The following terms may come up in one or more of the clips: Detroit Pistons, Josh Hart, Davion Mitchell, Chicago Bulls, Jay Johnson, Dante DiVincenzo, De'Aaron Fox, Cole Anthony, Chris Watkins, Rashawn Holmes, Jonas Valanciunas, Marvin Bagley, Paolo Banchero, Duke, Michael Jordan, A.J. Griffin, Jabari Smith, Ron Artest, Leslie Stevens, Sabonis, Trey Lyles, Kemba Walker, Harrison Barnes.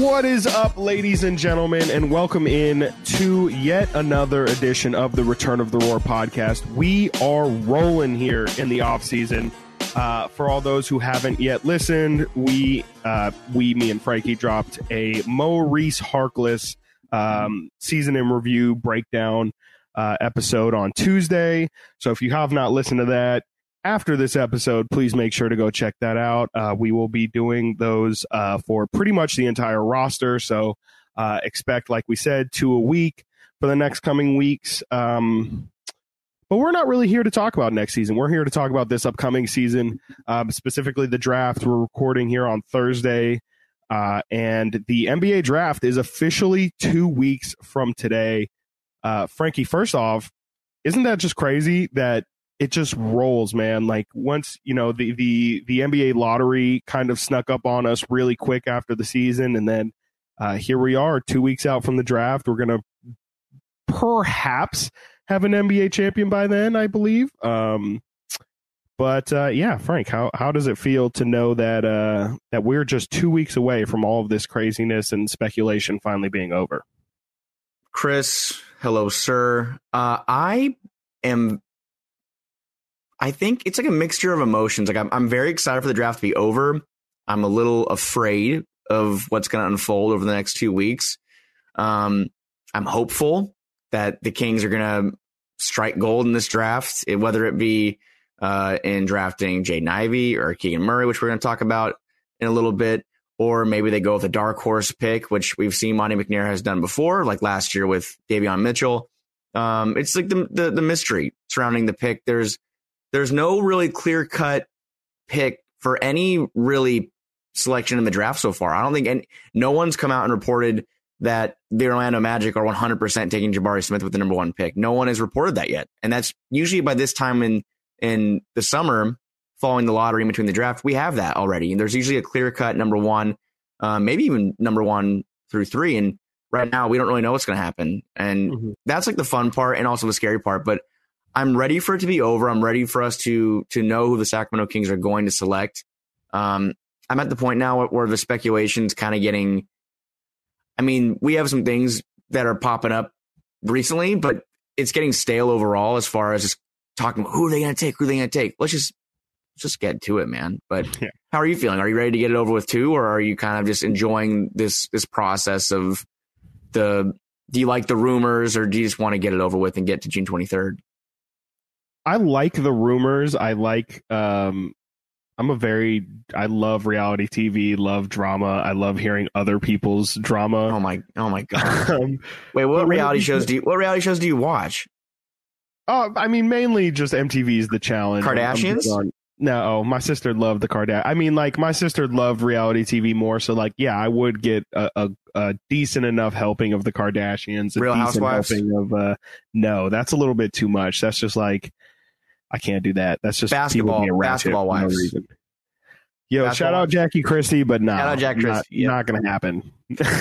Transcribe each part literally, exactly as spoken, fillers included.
What is up, ladies and gentlemen, and welcome in to yet another edition of the Return of the Roar podcast. We are rolling here in the offseason. Uh, for all those who haven't yet listened, we, uh, we, me and Frankie dropped a Maurice Harkless um, season in review breakdown uh, episode on Tuesday. So if you have not listened to that, after this episode, please make sure to go check that out. Uh, we will be doing those uh, for pretty much the entire roster. So uh, expect, like we said, two a week for the next coming weeks. Um, but we're not really here to talk about next season. We're here to talk about this upcoming season, um, specifically the draft. We're recording here on Thursday. Uh, and the N B A draft is officially two weeks from today. Uh, Frankie, first off, isn't that just crazy that it just rolls, man? Like, once, you know, the, the, the N B A lottery kind of snuck up on us really quick after the season. And then uh, here we are two weeks out from the draft. We're going to perhaps have an N B A champion by then, I believe. Um, but uh, yeah, Frank, how, how does it feel to know that uh, that we're just two weeks away from all of this craziness and speculation finally being over? Chris, hello, sir. Uh, I am. I think it's like a mixture of emotions. Like I'm, I'm very excited for the draft to be over. I'm a little afraid of what's going to unfold over the next two weeks. Um, I'm hopeful that the Kings are going to strike gold in this draft, whether it be uh, in drafting Jaden Ivey or Keegan Murray, which we're going to talk about in a little bit, or maybe they go with a dark horse pick, which we've seen Monty McNair has done before, like last year with Davion Mitchell. Um, it's like the, the the mystery surrounding the pick. There's There's no really clear-cut pick for any really selection in the draft so far. I don't think any, no one's come out and reported that the Orlando Magic are one hundred percent taking Jabari Smith with the number one pick. No one has reported that yet. And that's usually by this time in in the summer, following the lottery in between the draft, we have that already. And there's usually a clear-cut number one, uh, maybe even number one through three. And right now, we don't really know what's going to happen. And mm-hmm. that's like the fun part and also the scary part. But I'm ready for it to be over. I'm ready for us to to know who the Sacramento Kings are going to select. Um, I'm at the point now where the speculation's kind of getting... I mean, we have some things that are popping up recently, but it's getting stale overall as far as just talking about who are they going to take, who are they going to take. Let's just let's just get to it, man. But yeah. How are you feeling? Are you ready to get it over with too, or are you kind of just enjoying this this process of the... Do you like the rumors, or do you just want to get it over with and get to June twenty-third? I like the rumors. I like, um, I'm a very, I love reality T V, love drama. I love hearing other people's drama. Oh my, oh my God. um, Wait, what reality shows do you, what reality shows do you watch? Oh, I mean, mainly just M T V's The Challenge. Kardashians? No, my sister loved the Kardashians. I mean, like, my sister loved reality T V more. So like, yeah, I would get a, a, a decent enough helping of the Kardashians. Real Housewives? Of, uh, no, that's a little bit too much. That's just like, I can't do that. That's just basketball. Basketball wives. No Yo, basketball shout out Jackie Christie, but nah, shout out Jack not, Christie. Yep. Not going to happen.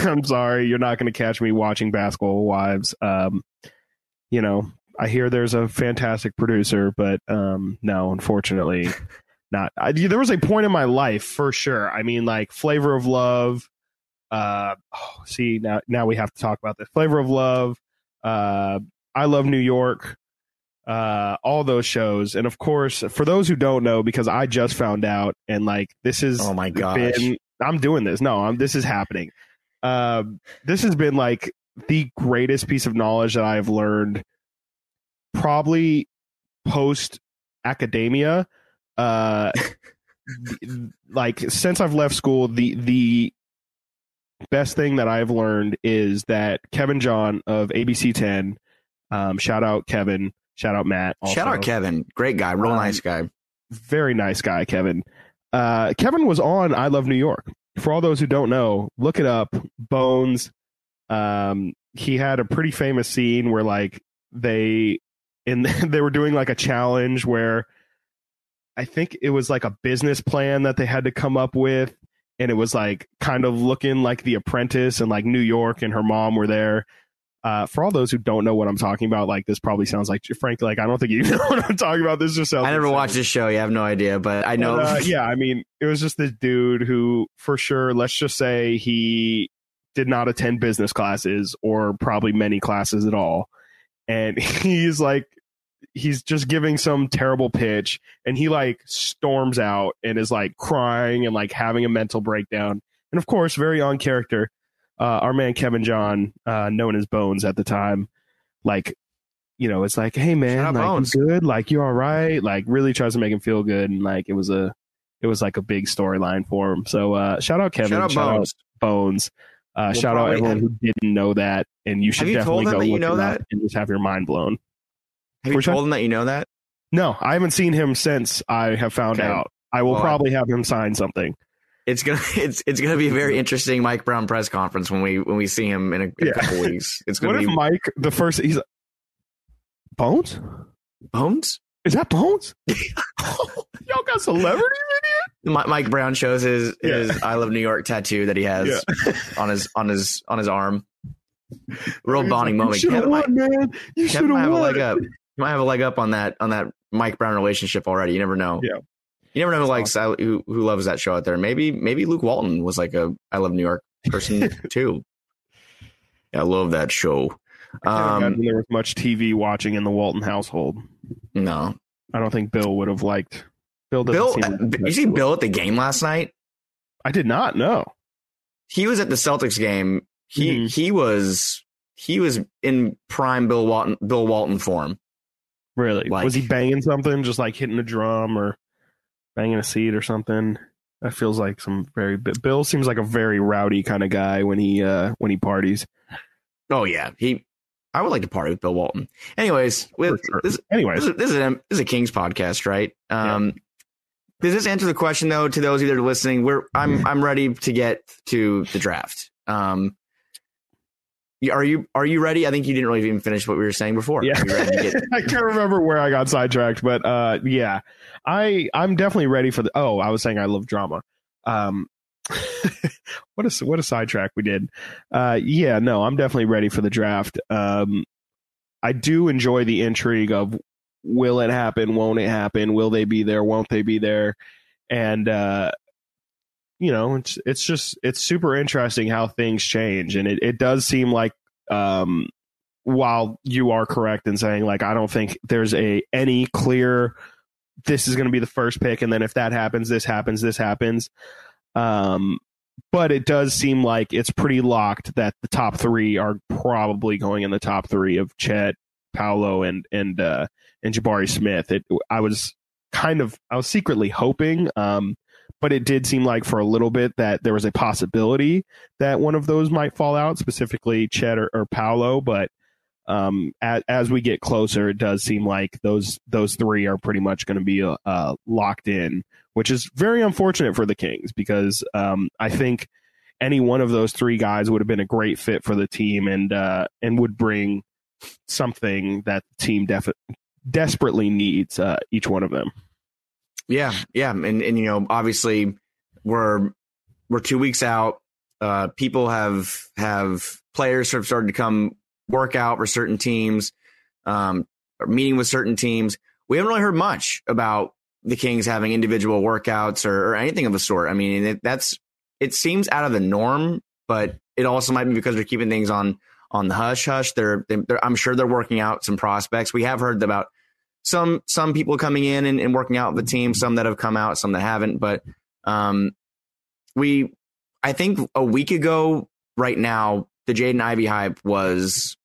I'm sorry. You're not going to catch me watching Basketball Wives. Um, you know, I hear there's a fantastic producer, but um, no, unfortunately not. I, there was a point in my life for sure. I mean, like Flavor of Love. Uh, oh, see, now, now we have to talk about this. Flavor of Love. Uh, I Love New York. Uh, all those shows. And of course, for those who don't know, because I just found out, and like, this is, oh my gosh, been, I'm doing this. No, I'm, this is happening. Uh, this has been like the greatest piece of knowledge that I've learned probably post academia. Uh, like since I've left school, the, the best thing that I've learned is that Kevin John of A B C ten, um, shout out Kevin, shout out Matt. Also. Shout out Kevin. Great guy. Real um, nice guy. Very nice guy, Kevin. Uh, Kevin was on I Love New York. For all those who don't know, look it up. Bones. Um, he had a pretty famous scene where like they and they were doing like a challenge where I think it was like a business plan that they had to come up with. And it was like kind of looking like The Apprentice, and like New York and her mom were there. Uh, for all those who don't know what I'm talking about, like this probably sounds like Frank. Like I don't think you know what I'm talking about. This yourself. I never watched this show. You have no idea, but I know. But, uh, yeah, I mean, it was just this dude who, for sure, let's just say he did not attend business classes or probably many classes at all. And he's like, he's just giving some terrible pitch, and he like storms out and is like crying and like having a mental breakdown. And of course, very on character, uh, our man Kevin John, uh, known as Bones at the time, like, you know, it's like, hey man, like, you good, like you're all right, like really tries to make him feel good, and like it was a, it was like a big storyline for him. So uh, shout out Kevin, shout out, shout Bones. out Bones, uh, we'll shout out everyone have... who didn't know that, and you should you definitely go look you know that? and just have your mind blown. Have you told him that you know that? No, I haven't seen him since I have found okay. out. I will well, probably have him sign something. It's gonna, it's it's gonna be a very interesting Mike Brown press conference when we when we see him in a, in yeah. a couple weeks. It's gonna what be if Mike the first. He's like, Bones. Bones? Is that Bones? Y'all got celebrities in here? Mike Brown shows his yeah. his I Love New York tattoo that he has yeah. on his on his on his arm. Real bonding moment. You should have won, man. You should have won. You might have a leg up on that on that Mike Brown relationship already. You never know. Yeah, you never know who likes who who loves that show out there. Maybe maybe Luke Walton was like a I Love New York person too. Yeah, I love that show. I um, there was much T V watching in the Walton household. No, I don't think Bill would have liked. Bill, Bill you see Bill at the game last night? I did not know. He was at the Celtics game. He mm-hmm. he was he was in prime Bill Walton Bill Walton form. Really? Like, was he banging something, just like hitting a drum or banging a seat or something? That feels like some very Bill seems like a very rowdy kind of guy when he uh, when he parties. Oh, yeah. He I would like to party with Bill Walton. Anyways, with sure. this, Anyways. This, this, is a, this is a Kings podcast, right? Um, yeah. Does this answer the question, though, to those either listening? We're I'm I'm ready to get to the draft. Um Are you are you ready? I think you didn't really even finish what we were saying before. Yeah. Are you ready to get- I can't remember where I got sidetracked, but uh, yeah, I I'm definitely ready for the. Oh, I was saying I love drama. Um, what a what a sidetrack we did. Uh, yeah, no, I'm definitely ready for the draft. Um, I do enjoy the intrigue of will it happen? Won't it happen? Will they be there? Won't they be there? And uh, you know, it's it's just it's super interesting how things change. And it, it does seem like um, while you are correct in saying, like, I don't think there's a any clear this is going to be the first pick. And then if that happens, this happens, this happens. Um, but it does seem like it's pretty locked that the top three are probably going in the top three of Chet, Paolo and and uh, and Jabari Smith. It, I was kind of I was secretly hoping um but it did seem like for a little bit that there was a possibility that one of those might fall out, specifically Chet or, or Paolo. But um, as, as we get closer, it does seem like those those three are pretty much going to be uh, locked in, which is very unfortunate for the Kings because um, I think any one of those three guys would have been a great fit for the team and uh, and would bring something that the team def- desperately needs, uh, each one of them. Yeah, yeah, and and you know, obviously, we're we're two weeks out. Uh, people have have players have started to come work out for certain teams, um, or meeting with certain teams. We haven't really heard much about the Kings having individual workouts or, or anything of the sort. I mean, it, that's it seems out of the norm, but it also might be because they're keeping things on on the hush hush. They're, they're I'm sure they're working out some prospects. We have heard about. Some some people coming in and, and working out the team, some that have come out, some that haven't. But um, we, I think a week ago right now, the Jaden Ivey hype was.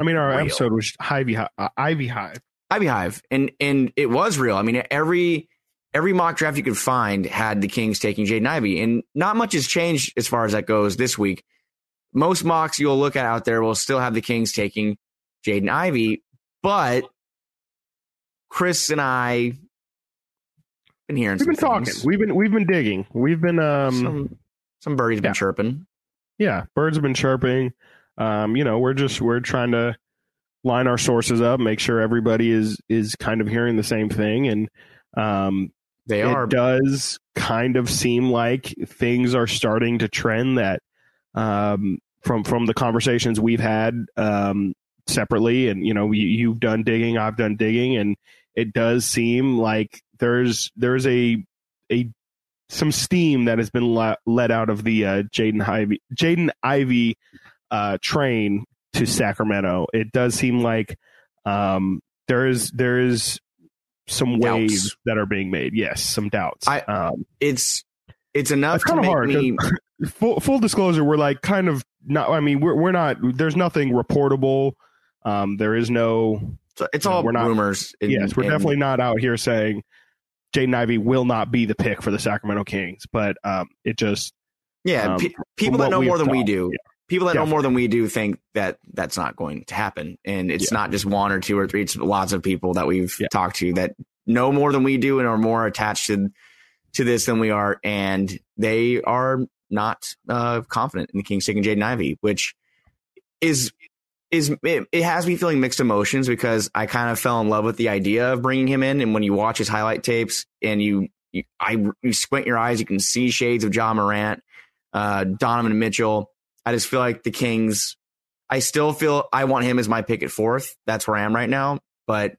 I mean, our real. episode was Ivey uh, Ivey Hive, Ivey Hive, and and it was real. I mean, every every mock draft you could find had the Kings taking Jaden Ivey, and not much has changed as far as that goes this week. Most mocks you'll look at out there will still have the Kings taking Jaden Ivey, but. Chris and I been hearing. We've been talking. Things. We've been we've been digging. We've been um some, some birds have yeah. been chirping. Yeah, birds have been chirping. Um, you know, we're just we're trying to line our sources up, make sure everybody is is kind of hearing the same thing, and um, they are. It does kind of seem like things are starting to trend that um from from the conversations we've had um. separately, and you know you, you've done digging, I've done digging, and it does seem like there's there's a a some steam that has been la- let out of the uh, Jaden Ivey Jaden Ivey uh, train to Sacramento. It does seem like um, there is there is some doubts. waves that are being made. Yes, some doubts. I, um, it's it's enough to make hard, me. Full, full disclosure, we're like kind of not. I mean, we're we're not. There's nothing reportable. Um, there is no. So it's all you know, we're rumors. Not, and, yes, we're and, definitely not out here saying Jaden Ivey will not be the pick for the Sacramento Kings, but um, it just yeah, um, pe- people that know more than we do, yeah, people that definitely. know more than we do think that that's not going to happen, and it's yeah. not just one or two or three; it's lots of people that we've yeah. talked to that know more than we do and are more attached to to this than we are, and they are not uh, confident in the Kings taking Jaden Ivey, which is. Is it, it has me feeling mixed emotions because I kind of fell in love with the idea of bringing him in. And when you watch his highlight tapes and you, you, I, you squint your eyes, you can see shades of John Morant, uh, Donovan Mitchell. I just feel like the Kings, I still feel I want him as my pick at fourth. That's where I am right now. But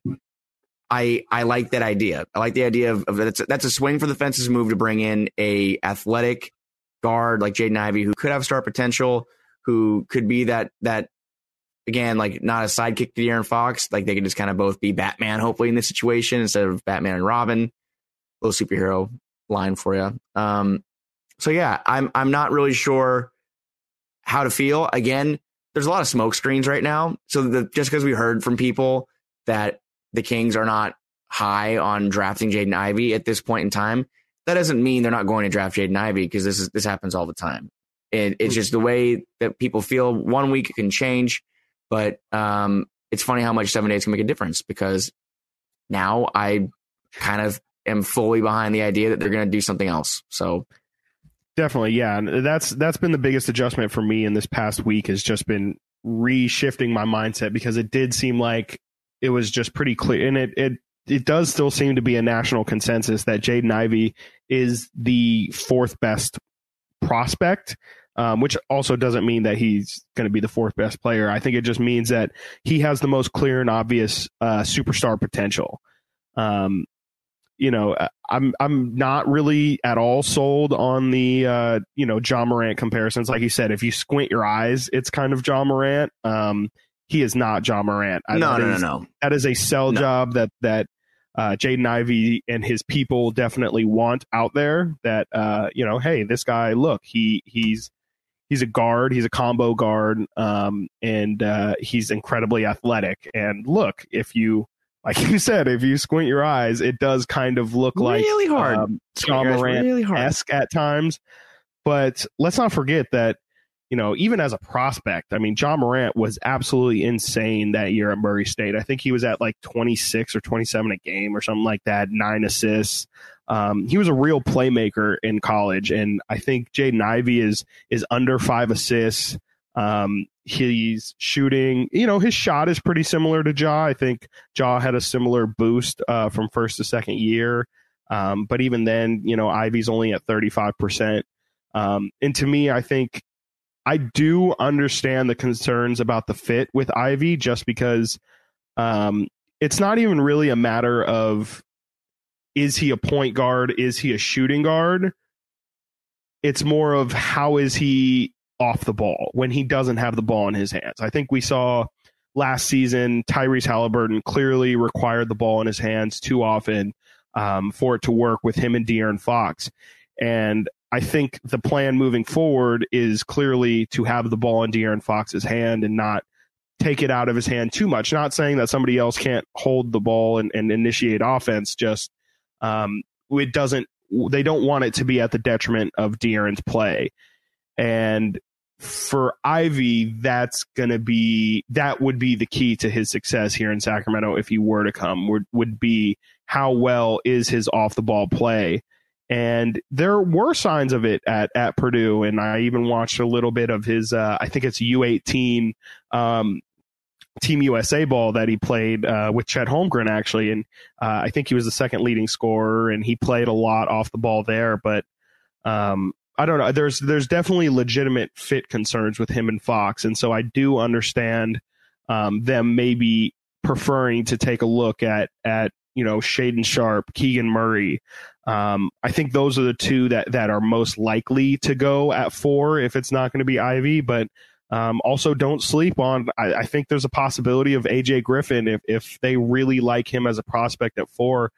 I, I like that idea. I like the idea of, of that's, a, that's a swing for the fences move to bring in a athletic guard like Jaden Ivey, who could have star potential, who could be that, that, again, like not a sidekick to De'Aaron Fox. Like they could just kind of both be Batman, hopefully, in this situation instead of Batman and Robin. Little superhero line for you. Um, so yeah, I'm I'm not really sure how to feel. Again, there's a lot of smoke screens right now. So the, just because we heard from people that the Kings are not high on drafting Jaden Ivey at this point in time, that doesn't mean they're not going to draft Jaden Ivey because this is this happens all the time. And it's just the way that people feel. One week it can change. But um, it's funny how much seven days can make a difference because now I kind of am fully behind the idea that they're going to do something else. So definitely, yeah, and that's that's been the biggest adjustment for me in this past week has just been reshifting my mindset because it did seem like it was just pretty clear, and it it it does still seem to be a national consensus that Jaden Ivey is the fourth best prospect. Um, which also doesn't mean that he's going to be the fourth best player. I think it just means that he has the most clear and obvious uh, superstar potential. Um, you know, I'm I'm not really at all sold on the uh, you know John Morant comparisons. Like you said, if you squint your eyes, it's kind of John Morant. Um, he is not John Morant. I no, no, no, no. That is a sell no. job that that uh, Jaden Ivey and his people definitely want out there. That uh, you know, hey, this guy, look, he he's. He's a guard. He's a combo guard, um, and uh, he's incredibly athletic. And look, if you, like you said, if you squint your eyes, it does kind of look like really hard, um, John Morant-esque at times. But let's not forget that, you know, even as a prospect, I mean, John Morant was absolutely insane that year at Murray State. I think he was at like twenty-six or twenty-seven a game or something like that. Nine assists. Um, he was a real playmaker in college, and I think Jaden Ivey is is under five assists. Um, he's shooting, you know, his shot is pretty similar to Ja. I think Ja had a similar boost uh, from first to second year, um, but even then, you know, Ivey's only at thirty-five percent. Um, and to me, I think I do understand the concerns about the fit with Ivey, just because um, it's not even really a matter of. Is he a point guard? Is he a shooting guard? It's more of how is he off the ball when he doesn't have the ball in his hands. I think we saw last season Tyrese Halliburton clearly required the ball in his hands too often um, for it to work with him and De'Aaron Fox. And I think the plan moving forward is clearly to have the ball in De'Aaron Fox's hand and not take it out of his hand too much. Not saying that somebody else can't hold the ball and, and initiate offense, just Um, it doesn't, they don't want it to be at the detriment of De'Aaron's play. And for Ivey, that's going to be, that would be the key to his success here in Sacramento. If he were to come would, would be how well is his off the ball play. And there were signs of it at, at Purdue. And I even watched a little bit of his, uh, I think it's U eighteen, um, Team U S A ball that he played uh, with Chet Holmgren, actually. And uh, I think he was the second leading scorer, and he played a lot off the ball there. But um, I don't know. There's there's definitely legitimate fit concerns with him and Fox. And so I do understand um, them maybe preferring to take a look at at you know, Shaedon Sharpe, Keegan Murray. Um, I think those are the two that, that are most likely to go at four if it's not going to be Ivy. But um, also don't sleep on, I, I think there's a possibility of A J. Griffin if, if they really like him as a prospect at four.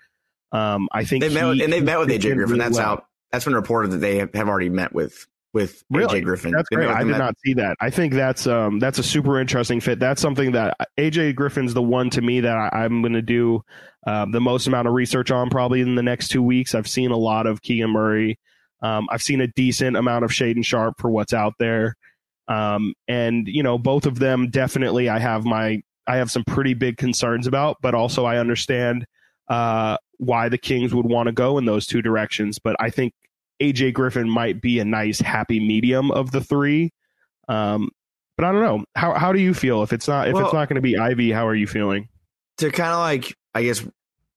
Um, I think they've met with, and they've met with A J. Griffin. That's well. out. That's been reported that they have, have already met with with really? A J. Griffin. That's great. I did that. not see that. I think that's um that's a super interesting fit. That's something that A J. Griffin's the one to me that I, I'm going to do uh, the most amount of research on probably in the next two weeks. I've seen a lot of Keegan Murray. Um, I've seen a decent amount of Shaedon Sharpe for what's out there. Um, and you know, both of them definitely. I have my I have some pretty big concerns about, but also I understand. Uh, why the Kings would want to go in those two directions. But I think A J. Griffin might be a nice, happy medium of the three. Um, but I don't know. How how do you feel if it's not if well, it's not going to be Ivy? How are you feeling? To kind of like, I guess,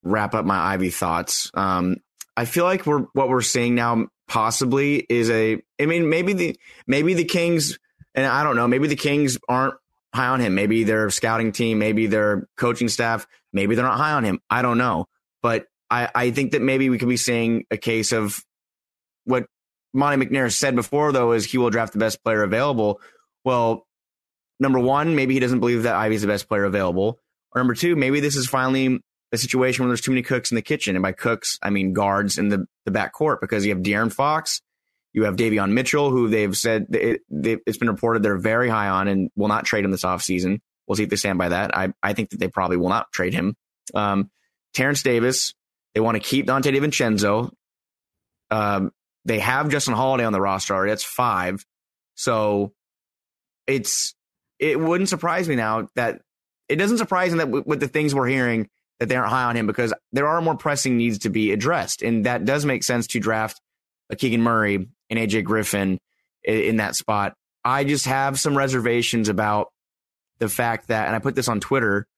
wrap up my Ivy thoughts. Um, I feel like we're what we're seeing now possibly is a. I mean, maybe the maybe the Kings, and I don't know. Maybe the Kings aren't high on him. Maybe their scouting team, maybe their coaching staff, maybe they're not high on him. I don't know. But I, I think that maybe we could be seeing a case of what Monty McNair said before, though, is he will draft the best player available. Well, number one, maybe he doesn't believe that Ivy's the best player available. Or number two, maybe this is finally a situation where there's too many cooks in the kitchen. And by cooks, I mean guards in the, the backcourt, because you have De'Aaron Fox, you have Davion Mitchell, who they've said it, they, it's been reported they're very high on and will not trade him this offseason. We'll see if they stand by that. I, I think that they probably will not trade him. Um, Terrence Davis, they want to keep Dante DiVincenzo. Um, they have Justin Holiday on the roster already. That's five. So it's it wouldn't surprise me now that it doesn't surprise me that w- with the things we're hearing that they aren't high on him, because there are more pressing needs to be addressed. And that does make sense to draft a Keegan Murray and A J. Griffin in, in that spot. I just have some reservations about the fact that, and I put this on Twitter,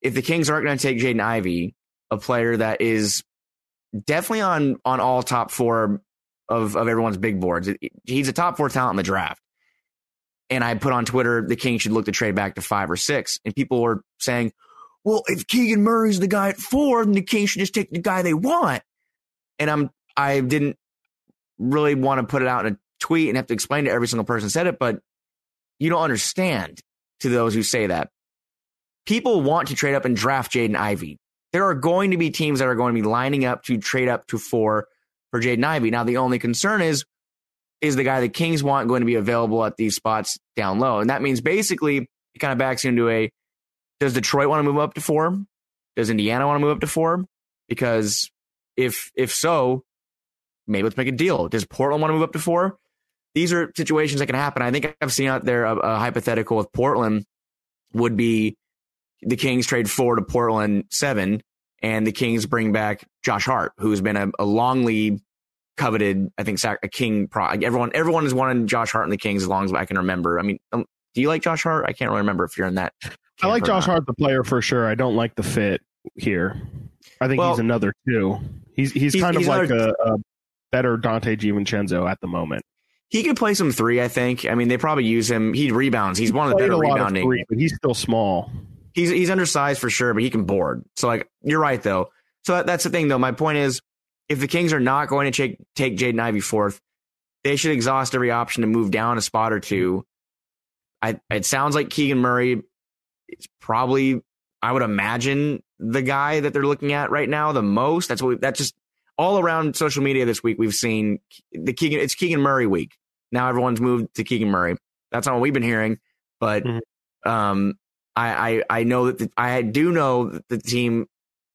if the Kings aren't going to take Jaden Ivey, a player that is definitely on on all top four of, of everyone's big boards, he's a top four talent in the draft. And I put on Twitter, the Kings should look to trade back to five or six. And people were saying, well, if Keegan Murray's the guy at four, then the Kings should just take the guy they want. And I'm, I didn't really want to put it out in a tweet and have to explain to every single person said it, but you don't understand. To those who say that, people want to trade up and draft Jaden Ivey. There are going to be teams that are going to be lining up to trade up to four for Jaden Ivey. Now, the only concern is, is the guy the Kings want going to be available at these spots down low? And that means basically it kind of backs into a, does Detroit want to move up to four? Does Indiana want to move up to four? Because if, if so, maybe let's make a deal. Does Portland want to move up to four? These are situations that can happen. I think I've seen out there a, a hypothetical with Portland would be the Kings trade four to Portland seven, and the Kings bring back Josh Hart, who's been a, a longly coveted, I think, sac, a King. Pro, everyone, everyone has wanted Josh Hart and the Kings as long as I can remember. I mean, um, do you like Josh Hart? I can't really remember if you're in that. I like Josh Hart, the player, for sure. I don't like the fit here. I think well, he's another two. He's he's, he's kind he's of like another, a, a better Dante DiVincenzo at the moment. He could play some three, I think. I mean, they probably use him. He rebounds. He's he one of the better rebounding. Three, but he's still small. He's he's undersized for sure, but he can board. So, like, you're right, though. So that, that's the thing, though. My point is, if the Kings are not going to take, take Jaden Ivey fourth, they should exhaust every option to move down a spot or two. I It sounds like Keegan Murray is probably, I would imagine, the guy that they're looking at right now the most. That's what we, that's just all around social media this week. We've seen the Keegan. It's Keegan Murray week. Now everyone's moved to Keegan Murray. That's not what we've been hearing, but mm-hmm. um, I, I I know that the, I do know that the team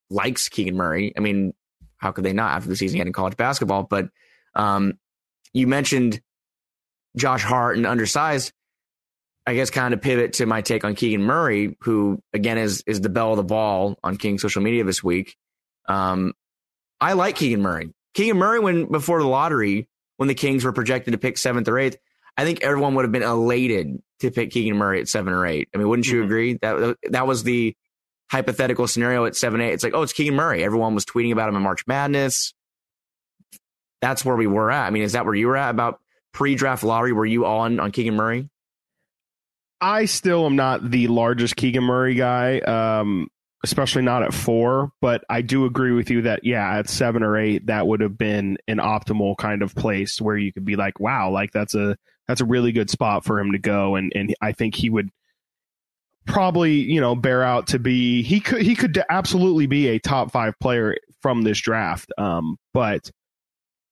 likes Keegan Murray. I mean, how could they not after the season he had in college basketball? But um, you mentioned Josh Hart and undersized. I guess kind of pivot to my take on Keegan Murray, who again is is the belle of the ball on King social media this week. Um, I like Keegan Murray. Keegan Murray, when before the lottery, when the Kings were projected to pick seventh or eighth, I think everyone would have been elated to pick Keegan Murray at seven or eight. I mean, wouldn't you mm-hmm. agree? That that was the hypothetical scenario at seven, eight. It's like, oh, it's Keegan Murray. Everyone was tweeting about him in March Madness. That's where we were at. I mean, is that where you were at about pre-draft lottery? Were you on, on Keegan Murray? I still am not the largest Keegan Murray guy. Um, especially not at four. But I do agree with you that, yeah, at seven or eight, that would have been an optimal kind of place where you could be like, wow, like that's a that's a really good spot for him to go. And and I think he would probably, you know, bear out to be he could he could absolutely be a top five player from this draft. Um, but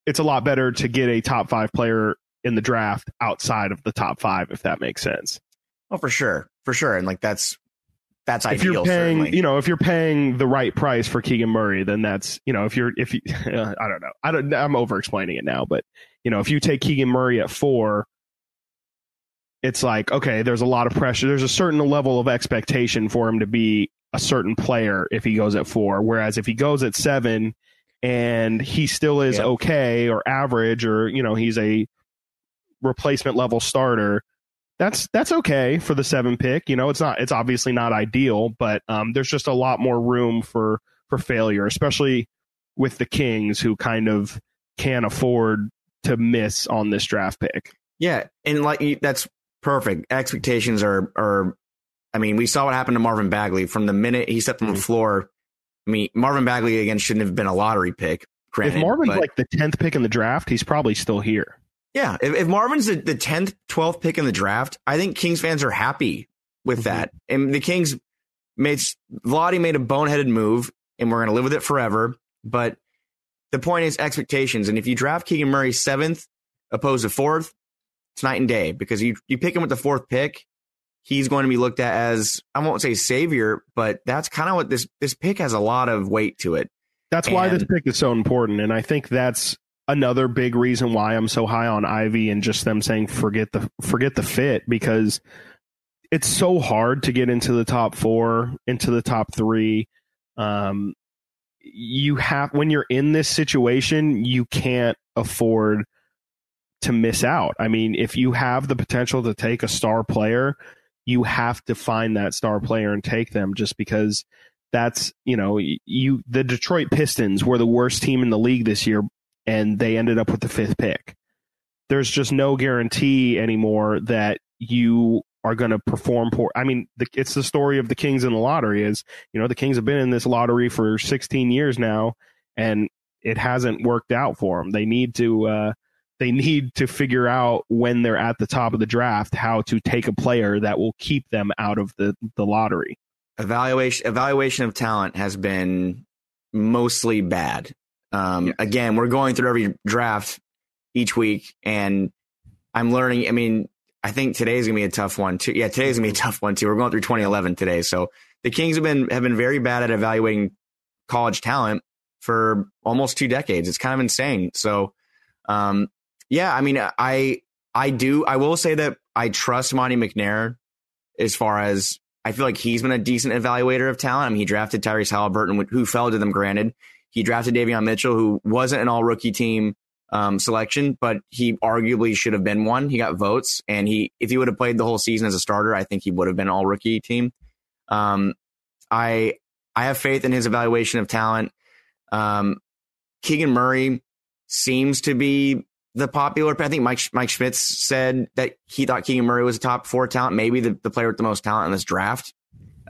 it's a lot better to get a top five player in the draft outside of the top five, if that makes sense. Oh, for sure. For sure. And like, that's, that's ideal. If you're paying, certainly. you know, if you're paying the right price for Keegan Murray, then that's, you know, if you're, if you, uh, I don't know, I don't, I'm over explaining it now, but you know, if you take Keegan Murray at four, it's like, okay, there's a lot of pressure. There's a certain level of expectation for him to be a certain player if he goes at four. Whereas if he goes at seven and he still is yep. okay or average, or, you know, he's a replacement level starter, That's that's okay for the seven pick. You know, it's not it's obviously not ideal, but um, there's just a lot more room for for failure, especially with the Kings, who kind of can't afford to miss on this draft pick. Yeah. And like that's perfect. Expectations are are I mean, we saw what happened to Marvin Bagley from the minute he stepped on the floor. I mean, Marvin Bagley, again, shouldn't have been a lottery pick. Granted, if Marvin's but, like the tenth pick in the draft, he's probably still here. Yeah, if, if Marvin's the tenth, twelfth pick in the draft, I think Kings fans are happy with mm-hmm. that. And the Kings made, Vlade made a boneheaded move, and we're going to live with it forever. But the point is expectations. And if you draft Keegan Murray seventh, opposed to fourth, it's night and day. Because you, you pick him with the fourth pick, he's going to be looked at as, I won't say savior, but that's kind of what this, this pick has a lot of weight to it. That's and, why this pick is so important. And I think that's another big reason why I'm so high on Ivy and just them saying forget the forget the fit, because it's so hard to get into the top four, into the top three. Um, you have when you're in this situation, you can't afford to miss out. I mean, if you have the potential to take a star player, you have to find that star player and take them, just because that's, you know, you the Detroit Pistons were the worst team in the league this year, and they ended up with the fifth pick. There's just no guarantee anymore that you are going to perform poor. I mean, the, it's the story of the Kings in the lottery is, you know, the Kings have been in this lottery for sixteen years now, and it hasn't worked out for them. They need to uh, they need to figure out when they're at the top of the draft how to take a player that will keep them out of the, the lottery. Evaluation, evaluation of talent has been mostly bad. Um, yes. Again, we're going through every draft each week, and I'm learning. I mean, I think today's going to be a tough one, too. Yeah, today's going to be a tough one, too. We're going through twenty eleven today. So the Kings have been have been very bad at evaluating college talent for almost two decades. It's kind of insane. So, um, yeah, I mean, I I do. I will say that I trust Monty McNair as far as I feel like he's been a decent evaluator of talent. I mean, he drafted Tyrese Halliburton, who fell to them, granted. He drafted Davion Mitchell, who wasn't an all-rookie team um, selection, but he arguably should have been one. He got votes, and he if he would have played the whole season as a starter, I think he would have been an all-rookie team. Um, I I have faith in his evaluation of talent. Um, Keegan Murray seems to be the popular. I think Mike Mike Schmitz said that he thought Keegan Murray was a top four talent, maybe the, the player with the most talent in this draft.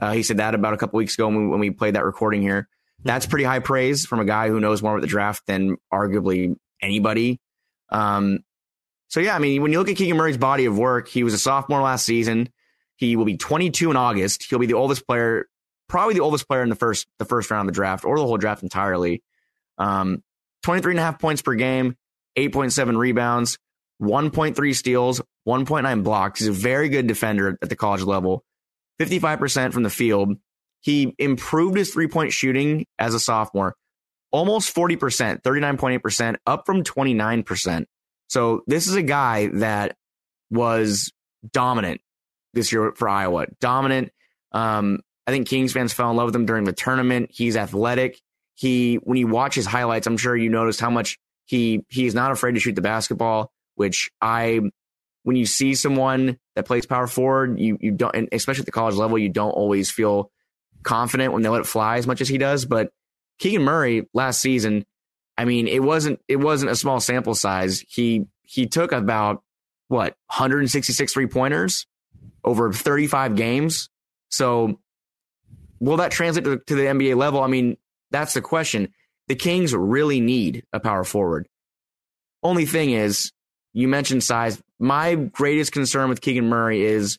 Uh, he said that about a couple weeks ago when we, when we played that recording here. That's pretty high praise from a guy who knows more about the draft than arguably anybody. Um, so, yeah, I mean, when you look at Keegan Murray's body of work, he was a sophomore last season. He will be twenty-two in August. He'll be the oldest player, probably the oldest player in the first the first round of the draft or the whole draft entirely. Um, twenty-three and a half points per game, eight point seven rebounds, one point three steals, one point nine blocks. He's a very good defender at the college level, fifty-five percent from the field. He improved his three-point shooting as a sophomore, almost forty percent, thirty-nine point eight percent, up from twenty-nine percent. So this is a guy that was dominant this year for Iowa. Dominant. Um, I think Kings fans fell in love with him during the tournament. He's athletic. He, when you watch his highlights, I'm sure you noticed how much he he's not afraid to shoot the basketball, which I, when you see someone that plays power forward, you you don't, and especially at the college level, you don't always feel confident when they let it fly as much as he does. But Keegan Murray last season, I mean, it wasn't it wasn't a small sample size. He he took about what one hundred sixty-six three pointers over thirty-five games. So will that translate to, to the N B A level? I mean, that's the question. The Kings really need a power forward. Only thing is, you mentioned size. My greatest concern with Keegan Murray is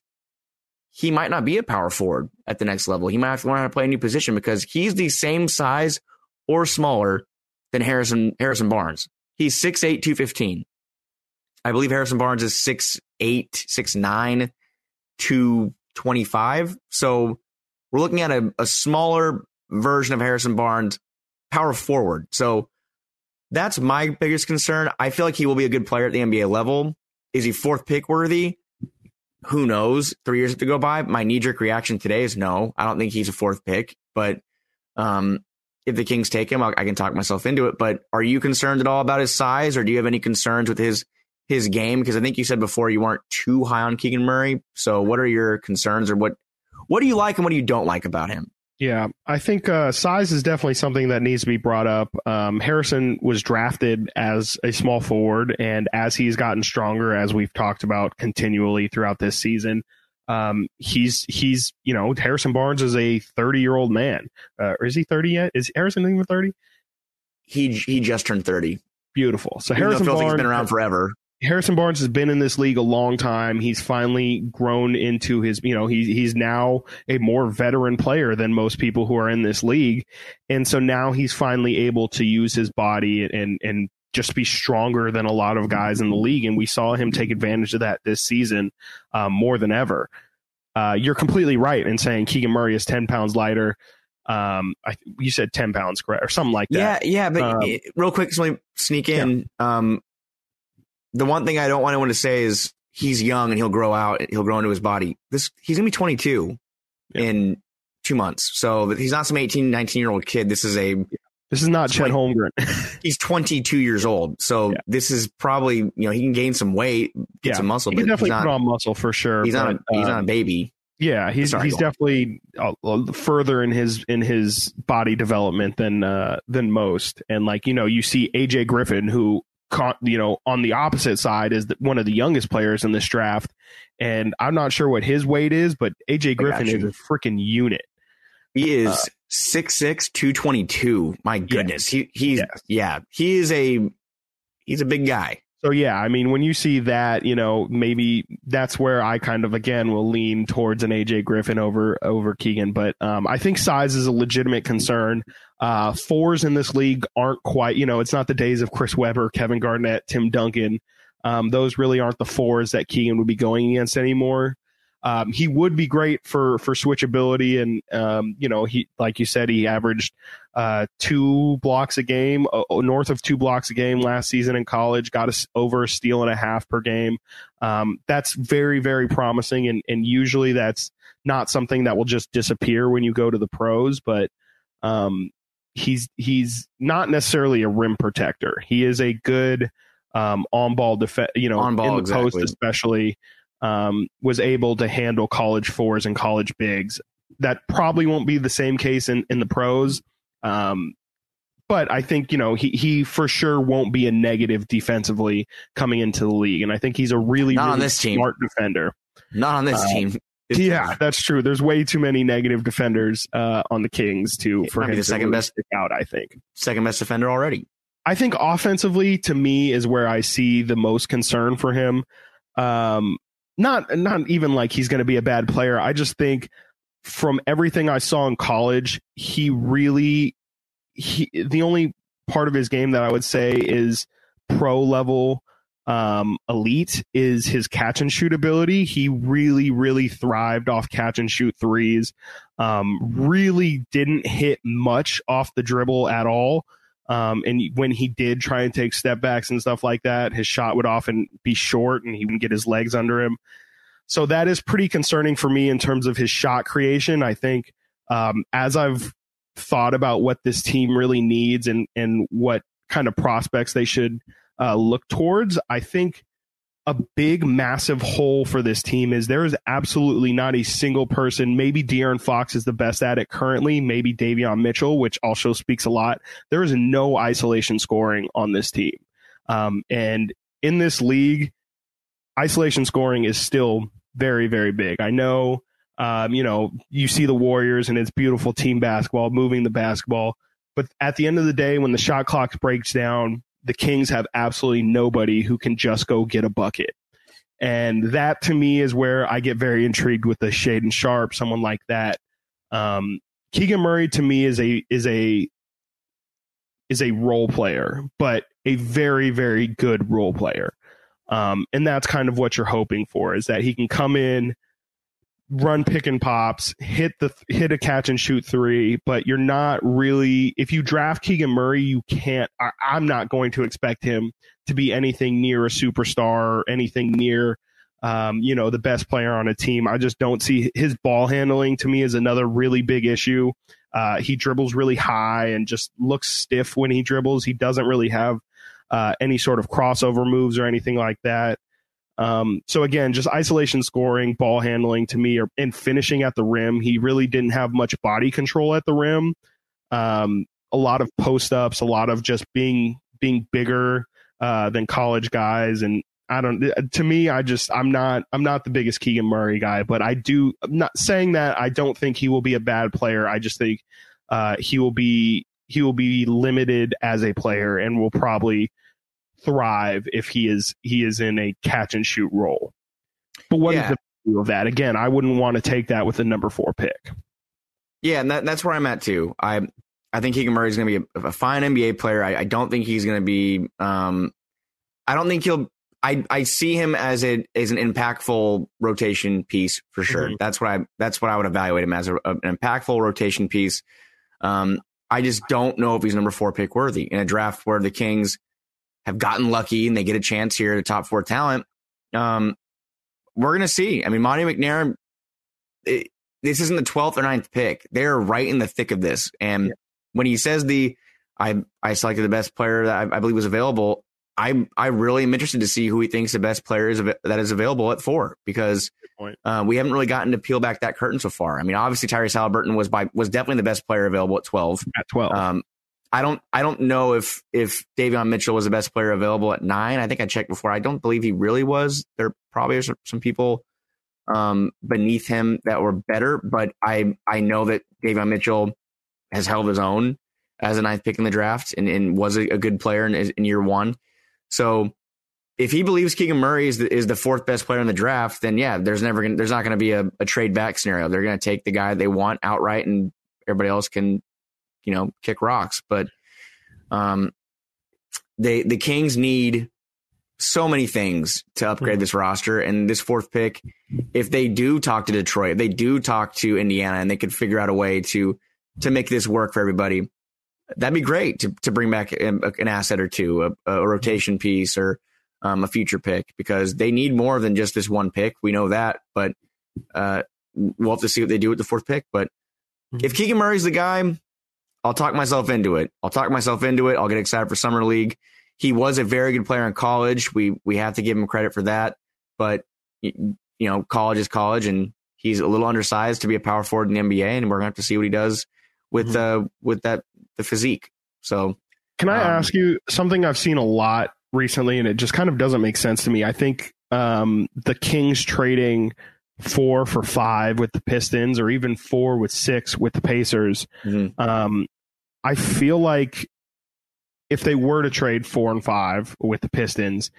he might not be a power forward at the next level. He might have to learn how to play a new position because he's the same size or smaller than Harrison Harrison Barnes. He's six eight, two fifteen. I believe Harrison Barnes is six eight, six nine, two twenty-five. So we're looking at a, a smaller version of Harrison Barnes, power forward. So that's my biggest concern. I feel like he will be a good player at the N B A level. Is he fourth pick worthy? Who knows? Three years have to go by. My knee-jerk reaction today is no. I don't think he's a fourth pick. But um, if the Kings take him, I, I can talk myself into it. But are you concerned at all about his size, or do you have any concerns with his his game? Because I think you said before you weren't too high on Keegan Murray. So what are your concerns, or what what do you like and what do you don't like about him? Yeah, I think uh, size is definitely something that needs to be brought up. Um, Harrison was drafted as a small forward, and as he's gotten stronger, as we've talked about continually throughout this season, um, he's he's you know, Harrison Barnes is a thirty year old man. Uh, or is he thirty yet? Is Harrison even thirty? He he just turned thirty. Beautiful. So Harrison Barnes has been around forever. Harrison Barnes has been in this league a long time. He's finally grown into his, you know, he, he's now a more veteran player than most people who are in this league. And so now he's finally able to use his body and, and just be stronger than a lot of guys in the league. And we saw him take advantage of that this season um, more than ever. Uh, you're completely right in saying Keegan Murray is ten pounds lighter. Um, I, you said ten pounds, correct? Or something like that. Yeah. Yeah. But um, real quick, somebody sneak in. Yeah. Um, The one thing I don't want anyone to say is he's young and he'll grow out. He'll grow into his body. This he's going to be twenty-two yeah. in two months. So he's not some eighteen, nineteen-year-old kid. This is a... This is not Chet Holmgren. He's twenty-two years old. So yeah. This is probably... You know, he can gain some weight, get yeah. some muscle. He can but definitely not, put on muscle for sure. He's, but, not, a, he's um, not a baby. Yeah, he's Sorry, he's definitely further in his in his body development than uh, than most. And like, you know, you see A J. Griffin, who... Caught, you know, on the opposite side is one of the youngest players in this draft, and I'm not sure what his weight is, but A J Griffin is a freaking unit. He is uh, six six, two twenty-two. My goodness, yes. he he's yes. yeah, he is a he's a big guy. So yeah, I mean, when you see that, you know, maybe that's where I kind of again will lean towards an A J Griffin over over Keegan, but um, I think size is a legitimate concern. Uh, fours in this league aren't quite, you know, it's not the days of Chris Webber, Kevin Garnett, Tim Duncan. Um, those really aren't the fours that Keegan would be going against anymore. Um, he would be great for, for switchability. And, um, you know, he, like you said, he averaged uh, two blocks a game, uh, north of two blocks a game last season in college, got us over a steal and a half per game. Um, that's very, very promising. And, and usually that's not something that will just disappear when you go to the pros, but, um, He's he's not necessarily a rim protector. He is a good um, on ball defense, you know, on ball, in the exactly. post especially, um, was able to handle college fours and college bigs. That probably won't be the same case in, in the pros. Um, but I think, you know, he, he for sure won't be a negative defensively coming into the league. And I think he's a really, not really on this smart team. defender. Not on this um, team. It's, yeah, that's true. There's way too many negative defenders uh, on the Kings to for him to be the second best out. I think second best defender already. I think offensively, to me, is where I see the most concern for him. Um, not not even like he's going to be a bad player. I just think from everything I saw in college, he really he the only part of his game that I would say is pro level. Um, elite is his catch and shoot ability. He really, really thrived off catch and shoot threes. Um, really didn't hit much off the dribble at all. Um, and when he did try and take step backs and stuff like that, his shot would often be short and he wouldn't get his legs under him. So that is pretty concerning for me in terms of his shot creation. I think, um, as I've thought about what this team really needs and, and what kind of prospects they should Uh, look towards, I think a big, massive hole for this team is there is absolutely not a single person. Maybe De'Aaron Fox is the best at it currently. Maybe Davion Mitchell, which also speaks a lot. There is no isolation scoring on this team. Um, and in this league, isolation scoring is still very, very big. I know Um, you know, you see the Warriors and it's beautiful team basketball, moving the basketball. But at the end of the day, when the shot clock breaks down, the Kings have absolutely nobody who can just go get a bucket. And that, to me, is where I get very intrigued with the Shaedon Sharpe, someone like that. Um, Keegan Murray, to me, is a is a is a role player, but a very, very good role player. Um, and that's kind of what you're hoping for, is that he can come in, run pick and pops, hit the hit a catch and shoot three, but you're not really, if you draft Keegan Murray, you can't, I, I'm not going to expect him to be anything near a superstar or anything near, um, you know, the best player on a team. I just don't see his ball handling, to me, is another really big issue. Uh, he dribbles really high and just looks stiff when he dribbles. He doesn't really have uh, any sort of crossover moves or anything like that. Um, so again, just isolation scoring, ball handling to me, or and finishing at the rim. He really didn't have much body control at the rim. Um, a lot of post ups, a lot of just being being bigger uh, than college guys. And I don't. To me, I just I'm not I'm not the biggest Keegan Murray guy, but I do. I'm not saying that I don't think he will be a bad player. I just think uh, he will be he will be limited as a player and will probably thrive if he is he is in a catch and shoot role. But what yeah. is the view of that? Again, I wouldn't want to take that with a number four pick. Yeah, and that, that's where I'm at too. I I think Keegan Murray is going to be a, a fine N B A player. I, I don't think he's going to be. Um, I don't think he'll. I, I see him as a as an impactful rotation piece for sure. Mm-hmm. That's what I that's what I would evaluate him as a, an impactful rotation piece. Um, I just don't know if he's number four pick worthy in a draft where the Kings have gotten lucky and they get a chance here to top four talent. Um, we're going to see. I mean, Monty McNair, it, this isn't the twelfth or ninth pick. They're right in the thick of this. And yeah. when he says the, I, I selected the best player that I, I believe was available. I, I really am interested to see who he thinks the best player is that is available at four, because uh, we haven't really gotten to peel back that curtain so far. I mean, obviously Tyrese Halliburton was by, was definitely the best player available at twelve at twelve. Um, I don't I don't know if if Davion Mitchell was the best player available at nine. I think I checked before. I don't believe he really was. There probably are some people um, beneath him that were better. But I, I know that Davion Mitchell has held his own as a ninth pick in the draft and, and was a, a good player in, in year one. So if he believes Keegan Murray is the, is the fourth best player in the draft, then, yeah, there's never gonna, there's not going to be a, a trade back scenario. They're going to take the guy they want outright and everybody else can, you know, kick rocks. But um, they the Kings need so many things to upgrade this roster. And this fourth pick, if they do talk to Detroit, if they do talk to Indiana, and they could figure out a way to to make this work for everybody, that'd be great to to bring back an asset or two, a, a rotation piece, or um, a future pick, because they need more than just this one pick. We know that, but uh, we'll have to see what they do with the fourth pick. But if Keegan Murray's the guy, I'll talk myself into it. I'll talk myself into it. I'll get excited for summer league. He was a very good player in college. We we have to give him credit for that. But, you know, college is college, and he's a little undersized to be a power forward in the N B A, and we're going to have to see what he does with mm-hmm. uh, with that the physique. So can I um, ask you something I've seen a lot recently, and it just kind of doesn't make sense to me. I think um, the Kings trading four for five with the Pistons, or even four with six with the Pacers. Mm-hmm. Um, I feel like if they were to trade four and five with the Pistons,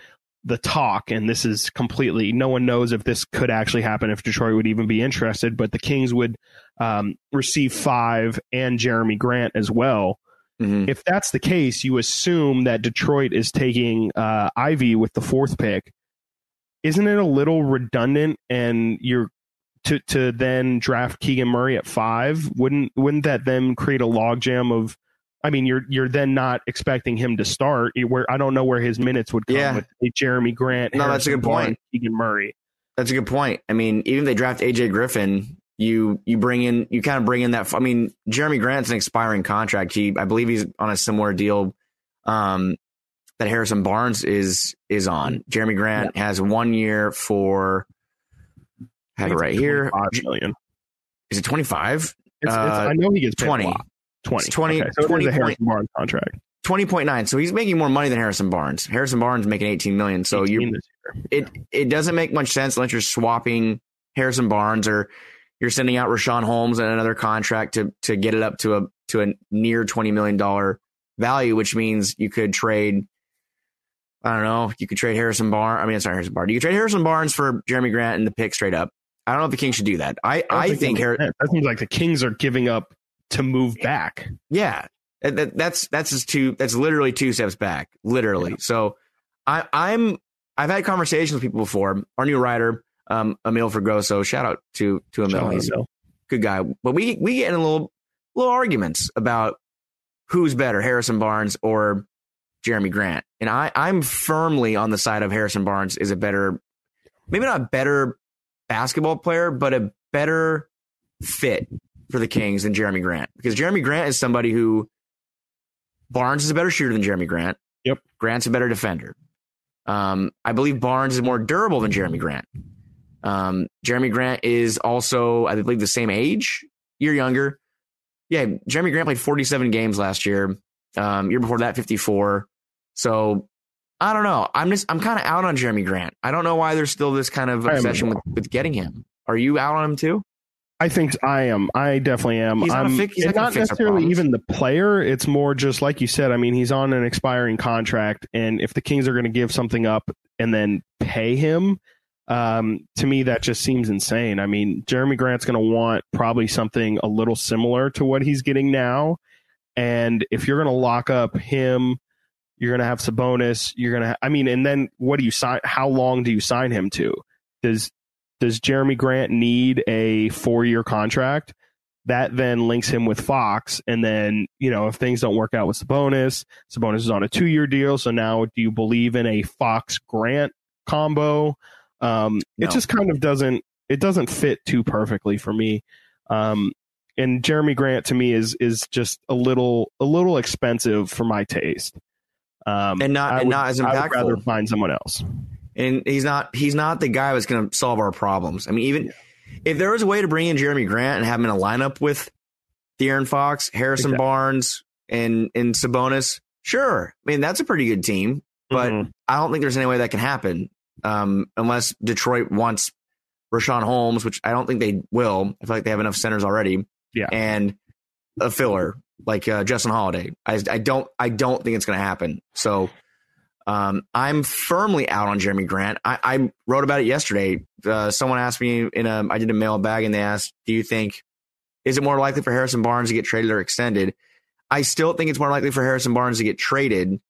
the talk, and this is completely, no one knows if this could actually happen, if Detroit would even be interested, but the Kings would um, receive five and Jeremy Grant as well. Mm-hmm. If that's the case, you assume that Detroit is taking uh, Ivy with the fourth pick. Isn't it a little redundant? And you're to to then draft Keegan Murray at five? Wouldn't wouldn't that then create a logjam of? I mean, you're you're then not expecting him to start. Where I don't know where his minutes would come yeah. with Jeremy Grant. No, Harrison, that's a good Barnes, point. Keegan Murray. That's a good point. I mean, even if they draft A J. Griffin, you you bring in you kind of bring in that. I mean, Jeremy Grant's an expiring contract. He I believe he's on a similar deal. Um, that Harrison Barnes is is on. Jeremy Grant yeah. has one year for, I have it right here. Million. Is it twenty-five? It's, it's, uh, I know he gets twenty. Paid a lot. twenty. twenty. Okay, so twenty it is a Harrison point, Barnes contract. twenty point nine. So he's making more money than Harrison Barnes. Harrison Barnes making eighteen million. So eighteen you yeah. it it doesn't make much sense unless you're swapping Harrison Barnes or you're sending out Rashawn Holmes and another contract to to get it up to a to a near twenty million dollars value, which means you could trade, I don't know, you could trade Harrison Barnes. I mean, it's not Harrison Barnes. You could trade Harrison Barnes for Jeremy Grant and the pick straight up. I don't know if the Kings should do that. I, I, I think, think Harrison. That seems like the Kings are giving up to move back. Yeah, that, that's that's just two. That's literally two steps back, literally. Yeah. So I, I'm I've had conversations with people before. Our new writer, um, Emil Fragoso, shout out to to Emil. He's a good guy. But we we get in a little little arguments about who's better, Harrison Barnes or Jeremy Grant. And I, I'm firmly on the side of Harrison Barnes is a better, maybe not better basketball player, but a better fit for the Kings than Jeremy Grant. Because Jeremy Grant is somebody who, Barnes is a better shooter than Jeremy Grant. Yep. Grant's a better defender. Um, I believe Barnes is more durable than Jeremy Grant. Um, Jeremy Grant is also, I believe, the same age. You're younger. Yeah, Jeremy Grant played forty-seven games last year. Um, year before that, fifty-four. So I don't know. I'm just I'm kind of out on Jeremy Grant. I don't know why there's still this kind of obsession with, with getting him. Are you out on him too? I think I am. I definitely am. He's not, I'm, fix, he's not, not necessarily even the player. It's more just like you said. I mean, he's on an expiring contract, and if the Kings are going to give something up and then pay him, um, to me that just seems insane. I mean, Jeremy Grant's going to want probably something a little similar to what he's getting now, and if you're going to lock up him, you're going to have Sabonis. You're going to. I mean, and then what do you sign? How long do you sign him to? Does Does Jeremy Grant need a four-year contract? That then links him with Fox. And then, you know, if things don't work out with Sabonis, Sabonis is on a two-year deal. So now do you believe in a Fox-Grant combo? Um, no. It just kind of doesn't it doesn't fit too perfectly for me. Um, and Jeremy Grant, to me, is is just a little a little expensive for my taste. Um, and not, and would, not as impactful. I would rather find someone else. And he's not he's not the guy that's going to solve our problems. I mean, even yeah. if there was a way to bring in Jeremy Grant and have him in a lineup with De'Aaron Fox, Harrison exactly. Barnes, and, and Sabonis, sure. I mean, that's a pretty good team, but mm-hmm. I don't think there's any way that can happen um, unless Detroit wants Rashawn Holmes, which I don't think they will. I feel like they have enough centers already. Yeah. And a filler like uh, Justin Holiday. I, I don't I don't think it's going to happen. So. Um, I'm firmly out on Jeremy Grant. I, I wrote about it yesterday. Uh, someone asked me in a, I did a mailbag and they asked, do you think, is it more likely for Harrison Barnes to get traded or extended? I still think it's more likely for Harrison Barnes to get traded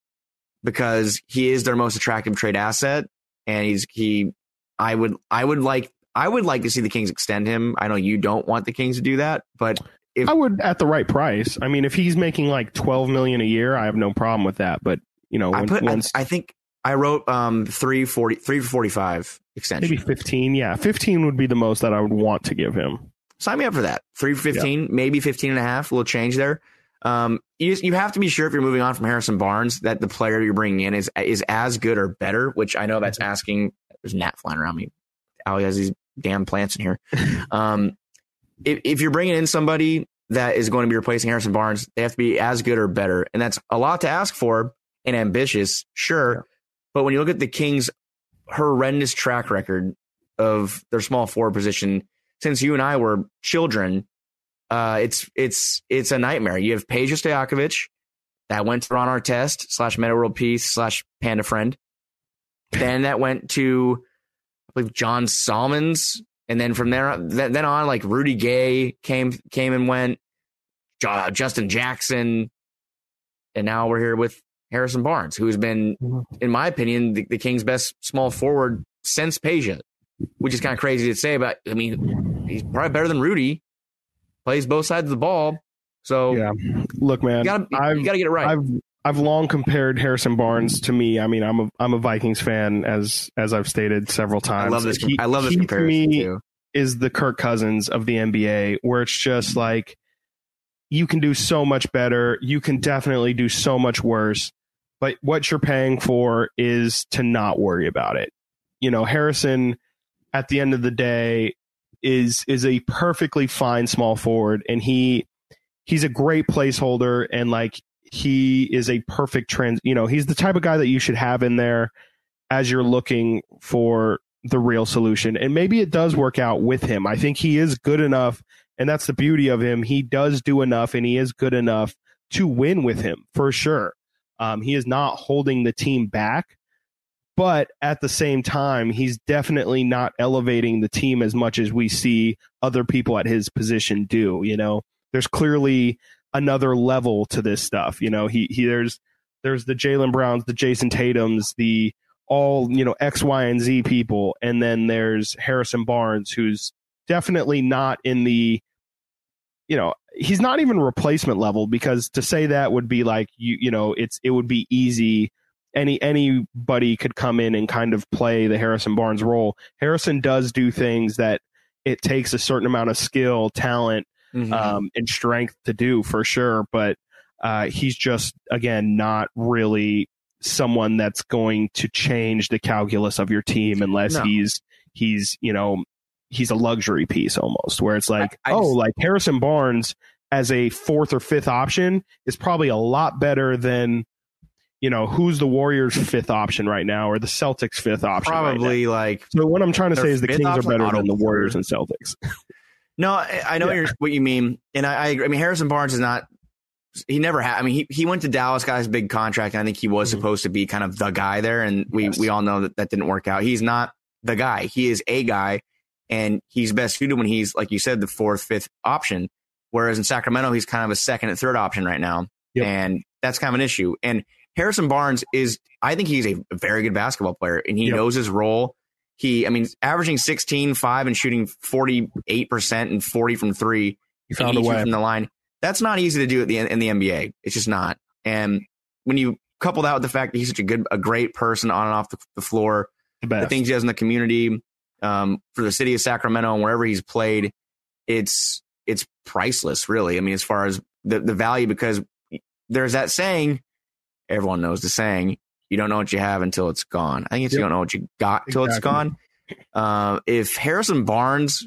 because he is their most attractive trade asset. And he's, he, I would, I would like, I would like to see the Kings extend him. I know you don't want the Kings to do that, but if, I would at the right price. I mean, if he's making like twelve million a year, I have no problem with that, but you know, when, I, put, once, I, I think I wrote um three forty, three forty-five extension. Maybe fifteen. Yeah. fifteen would be the most that I would want to give him. Sign me up for that. three fifteen, yeah. Maybe fifteen and a half, a little change there. Um, you, just, you have to be sure if you're moving on from Harrison Barnes that the player you're bringing in is is as good or better, which I know that's asking. There's a gnat flying around me. Ali has these damn plants in here. um, if, if you're bringing in somebody that is going to be replacing Harrison Barnes, they have to be as good or better. And that's a lot to ask for. And ambitious, sure. Yeah. But when you look at the Kings' horrendous track record of their small forward position since you and I were children, uh, it's it's it's a nightmare. You have Peja Stojakovic that went to Ron Artest slash Meta World Peace slash Panda Friend. Then that went to, I believe, John Salmons. And then from there on, then on, like Rudy Gay came came and went, uh, Justin Jackson. And now we're here with Harrison Barnes, who has been, in my opinion, the, the Kings' best small forward since Peja, which is kind of crazy to say, but I mean, he's probably better than Rudy, plays both sides of the ball. So yeah, look, man, you gotta, you gotta get it right. I've, I've long compared Harrison Barnes to me. I mean, I'm a, I'm a Vikings fan, as, as I've stated several times. I love this. He, I love this he comparison to me too. Is the Kirk Cousins of the N B A, where it's just like, you can do so much better. You can definitely do so much worse. But what you're paying for is to not worry about it. You know, Harrison, at the end of the day, is is a perfectly fine small forward, and he he's a great placeholder, and like he is a perfect trans. You know, he's the type of guy that you should have in there as you're looking for the real solution. And maybe it does work out with him. I think he is good enough, and that's the beauty of him. He does do enough, and he is good enough to win with him, for sure. Um, he is not holding the team back, but at the same time, he's definitely not elevating the team as much as we see other people at his position do. You know, there's clearly another level to this stuff. You know, he, he there's there's the Jaylen Browns, the Jason Tatums, the all, you know, X, Y, and Z people. And then there's Harrison Barnes, who's definitely not in the, you know, he's not even replacement level, because to say that would be like, you you know, it's it would be easy. Any anybody could come in and kind of play the Harrison Barnes role. Harrison does do things that it takes a certain amount of skill, talent, mm-hmm. um, and strength to do, for sure. But uh, he's just, again, not really someone that's going to change the calculus of your team unless no. he's he's, you know, he's a luxury piece almost, where it's like, I, I oh, just, like Harrison Barnes as a fourth or fifth option is probably a lot better than, you know, who's the Warriors' fifth option right now, or the Celtics' fifth option. Probably right like. So what I'm trying to say is the Kings are better than the Warriors and Celtics. No, I, I know yeah. what, you're, what you mean. And I, I agree. I mean, Harrison Barnes is not. He never had. I mean, he, he went to Dallas, got his big contract. And I think he was mm-hmm. supposed to be kind of the guy there. And we, yes. we all know that that didn't work out. He's not the guy. He is a guy. And he's best suited when he's, like you said, the fourth, fifth option. Whereas in Sacramento, he's kind of a second and third option right now. Yep. And that's kind of an issue. And Harrison Barnes is, I think he's a very good basketball player, and he yep. knows his role. He, I mean, averaging sixteen, five and shooting forty-eight percent and forty from three. He found a way from the line. That's not easy to do at the in the N B A. It's just not. And when you couple that with the fact that he's such a good, a great person on and off the, the floor, the, the things he does in the community, um, for the city of Sacramento and wherever he's played, it's it's priceless, really. I mean, as far as the, the value, because there's that saying, everyone knows the saying, you don't know what you have until it's gone. I think it's yep. you don't know what you got till exactly. it's gone. Uh, if Harrison Barnes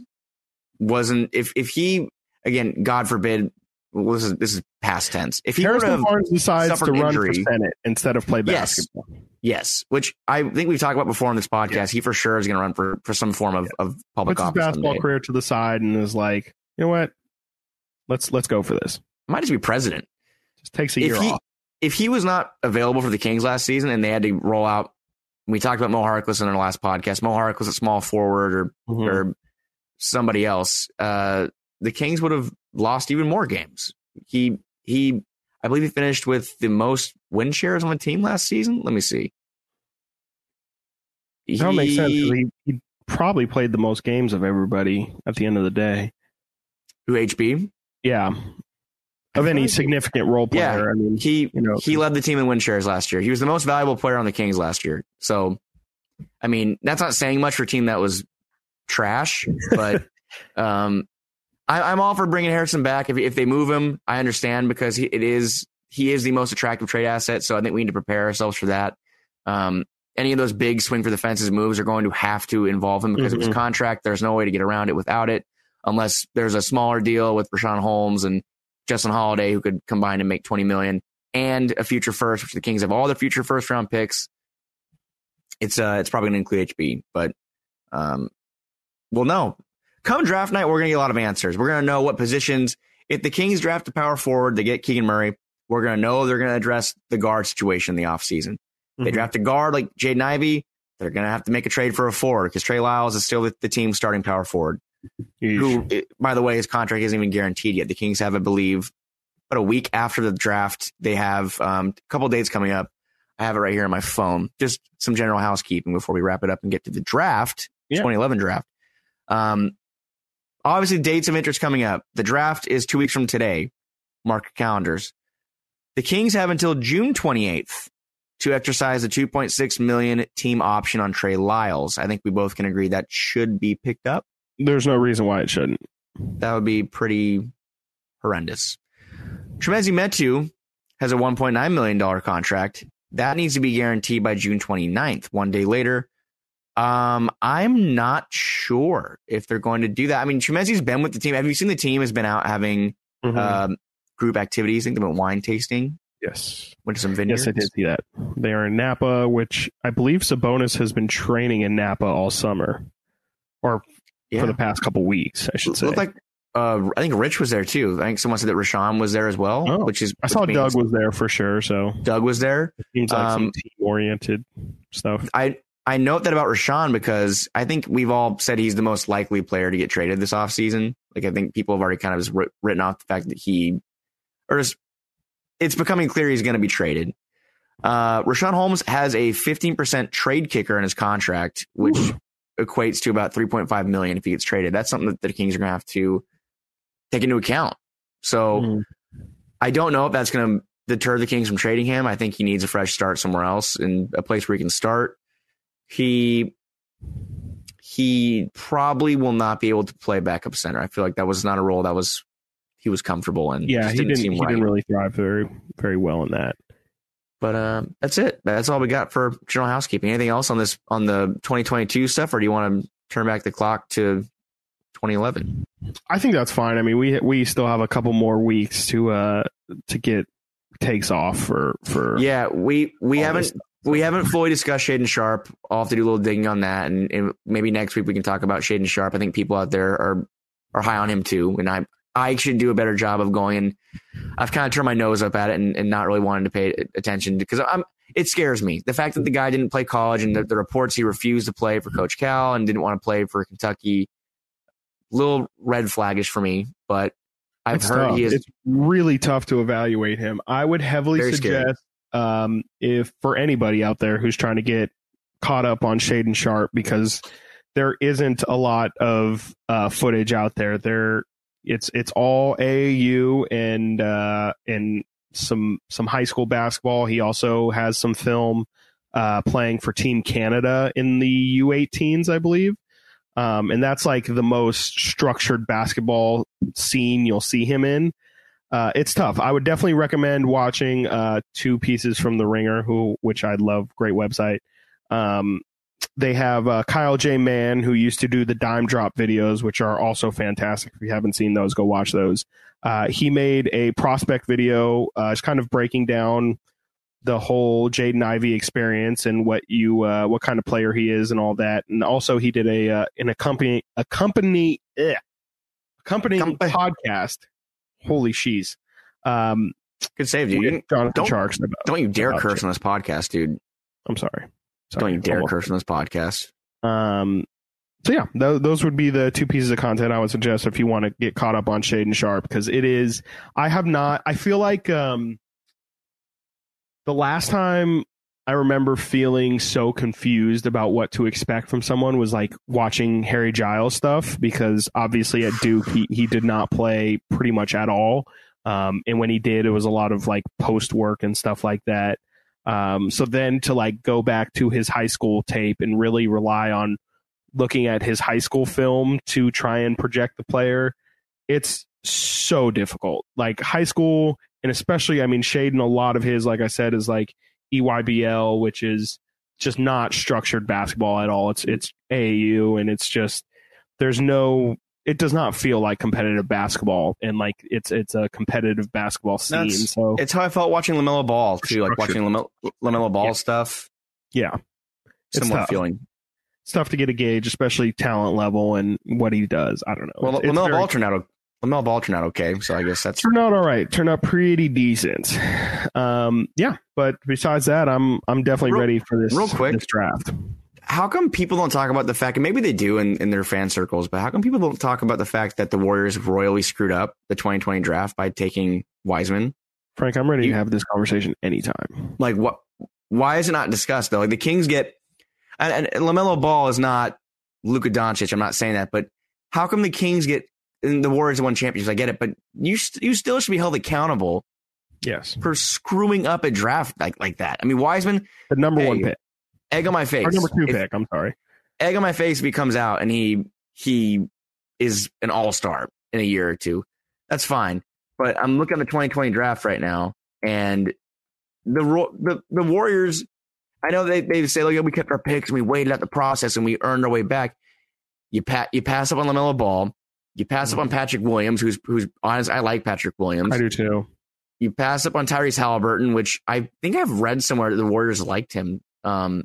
wasn't, if if he, again, God forbid, well, this is this is past tense. If he Harrison Barnes decides to run injury, for Senate instead of play basketball, yes, yes, which I think we've talked about before on this podcast, yeah. he for sure is going to run for, for some form of, yeah. of public Puts office. His basketball someday. Career to the side and is like, you know what, let's let's go for this. Might just be president. Just takes a if year he, off. If he was not available for the Kings last season and they had to roll out, we talked about Mo Harkless in our last podcast. Mo Harkless at small forward or mm-hmm. or somebody else. Uh, the Kings would have lost even more games. He, he, I believe he finished with the most win shares on the team last season. Let me see. He, that makes sense. He, he probably played the most games of everybody at the end of the day. Who, H B? Yeah. Of any significant role player. Yeah. I mean, he, you know, he led the team in win shares last year. He was the most valuable player on the Kings last year. So, I mean, that's not saying much for a team that was trash, but, um, I, I'm all for bringing Harrison back. If if they move him, I understand, because he, it is he is the most attractive trade asset. So I think we need to prepare ourselves for that. Um, any of those big swing for the fences moves are going to have to involve him because mm-hmm. of his contract. There's no way to get around it without it, unless there's a smaller deal with Rashawn Holmes and Justin Holiday, who could combine and make twenty million dollars and a future first, which the Kings have all their future first round picks. It's uh, it's probably going to include H B, but um, well, no. Come draft night, we're going to get a lot of answers. We're going to know what positions. If the Kings draft a power forward, they get Keegan Murray. We're going to know they're going to address the guard situation in the offseason. Mm-hmm. They draft a guard like Jaden Ivey, they're going to have to make a trade for a forward because Trey Lyles is still the team's starting power forward. Yeesh. Who, by the way, his contract isn't even guaranteed yet. The Kings have, I believe, but a week after the draft, they have um, a couple of dates coming up. I have it right here on my phone. Just some general housekeeping before we wrap it up and get to the draft, yeah. twenty eleven draft. Um, Obviously, dates of interest coming up. The draft is two weeks from today. Mark your calendars. The Kings have until June twenty-eighth to exercise the two point six million dollars team option on Trey Lyles. I think we both can agree that should be picked up. There's no reason why it shouldn't. That would be pretty horrendous. Tremezi Metu has a one point nine million dollars contract. That needs to be guaranteed by June twenty-ninth, one day later. Um, I'm not sure if they're going to do that. I mean, Tremezi's been with the team. Have you seen the team has been out having mm-hmm. um, group activities? I think they've been wine tasting Yes. Winsome Vineyards. Yes, I did see that. They are in Napa, which I believe Sabonis has been training in Napa all summer. Or yeah. for the past couple weeks, I should say. It looked like, uh, I think Rich was there, too. I think someone said that Rashawn was there as well. Oh, which is, I saw which Doug was there for sure. So Doug was there. It seems like um, some team-oriented stuff. I, I note that about Rashawn because I think we've all said he's the most likely player to get traded this offseason. Like, I think people have already kind of just written off the fact that he... or just, it's becoming clear he's going to be traded. Uh, Rashawn Holmes has a fifteen percent trade kicker in his contract, which Ooh. equates to about three point five million dollars if he gets traded. That's something that the Kings are going to have to take into account. So mm. I don't know if that's going to deter the Kings from trading him. I think he needs a fresh start somewhere else and a place where he can start. He he probably will not be able to play backup center. I feel like that was not a role that was he was comfortable in. Yeah, he didn't, didn't, he right. didn't really thrive very very well in that. But uh, that's it. That's all we got for general housekeeping. Anything else on this on the twenty twenty-two stuff, or do you want to turn back the clock to twenty eleven? I think that's fine. I mean, we we still have a couple more weeks to uh to get takes off for for yeah. We we haven't. We haven't fully discussed Shaedon Sharpe. I'll have to do a little digging on that. And, and maybe next week we can talk about Shaedon Sharpe. I think people out there are are high on him, too. And I I should do a better job of going. And I've kind of turned my nose up at it and, and not really wanting to pay attention because I'm, it scares me. The fact that the guy didn't play college and the, the reports he refused to play for Coach Cal and didn't want to play for Kentucky, a little red flaggish for me. But I've it's heard tough. he is. It's really tough to evaluate him. I would heavily suggest. Scary. Um, if for anybody out there who's trying to get caught up on Shaedon Sharpe, because there isn't a lot of uh, footage out there. There, it's it's all A A U and uh, and some some high school basketball. He also has some film uh, playing for Team Canada in the U eighteens, I believe, um, and that's like the most structured basketball scene you'll see him in. Uh, it's tough. I would definitely recommend watching uh, two pieces from The Ringer, who which I love. Great website. Um, they have uh, Kyle J. Mann, who used to do the Dime Drop videos, which are also fantastic. If you haven't seen those, go watch those. Uh, he made a prospect video. Uh, it's kind of breaking down the whole Jaden Ivey experience and what you uh, what kind of player he is and all that. And also he did a uh, an accompany accompany ugh, accompanying podcast. Holy she's um, good save, dude. Jonathan don't, Sharks. About, don't you dare curse you. on this podcast, dude. I'm sorry. sorry. Don't you dare curse on this podcast. Um. So yeah, th- those would be the two pieces of content I would suggest if you want to get caught up on Shaedon Sharpe, because it is. I have not. I feel like um. The last time I remember feeling so confused about what to expect from someone was like watching Harry Giles stuff, because obviously at Duke, he, he did not play pretty much at all. Um, and when he did, it was a lot of like post work and stuff like that. Um, so then to like go back to his high school tape and really rely on looking at his high school film to try and project the player. It's so difficult, like high school. And especially, I mean, Shaedon, a lot of his, like I said, is like E Y B L, which is just not structured basketball at all. It's it's A A U, and it's just there's no. It does not feel like competitive basketball, and like it's it's a competitive basketball scene. That's, so it's how I felt watching LaMelo Ball too, like watching LaMelo, LaMelo Ball yeah. stuff. Yeah, similar feeling. It's tough to get a gauge, especially talent level and what he does. I don't know. Well, LaMelo Ball turned out. LaMelo Ball turned out okay, so I guess that's... Turned out all right. Turned out pretty decent. Um, yeah, but besides that, I'm I'm definitely real, ready for this, real quick, this draft. How come people don't talk about the fact, and maybe they do in, in their fan circles, but how come people don't talk about the fact that the Warriors royally screwed up the twenty twenty draft by taking Wiseman? Frank, I'm ready you, to have this conversation anytime. Like, what? Why is it not discussed, though? Like, the Kings get... And, and LaMelo Ball is not Luka Doncic, I'm not saying that, but how come the Kings get... And the Warriors won championships. I get it, but you st- you still should be held accountable. Yes, for screwing up a draft like, like that. I mean, Wiseman, the number egg, one pick, egg on my face, or number two if, pick. I'm sorry, egg on my face. If he comes out and he he is an all star in a year or two, that's fine. But I'm looking at the twenty twenty draft right now, and the the, the Warriors. I know they they say, "Look, we kept our picks and we waited out the process and we earned our way back." You pat you pass up on LaMelo Ball. You pass up on Patrick Williams, who's who's honest. I like Patrick Williams. I do too. You pass up on Tyrese Halliburton, which I think I've read somewhere that the Warriors liked him. Um,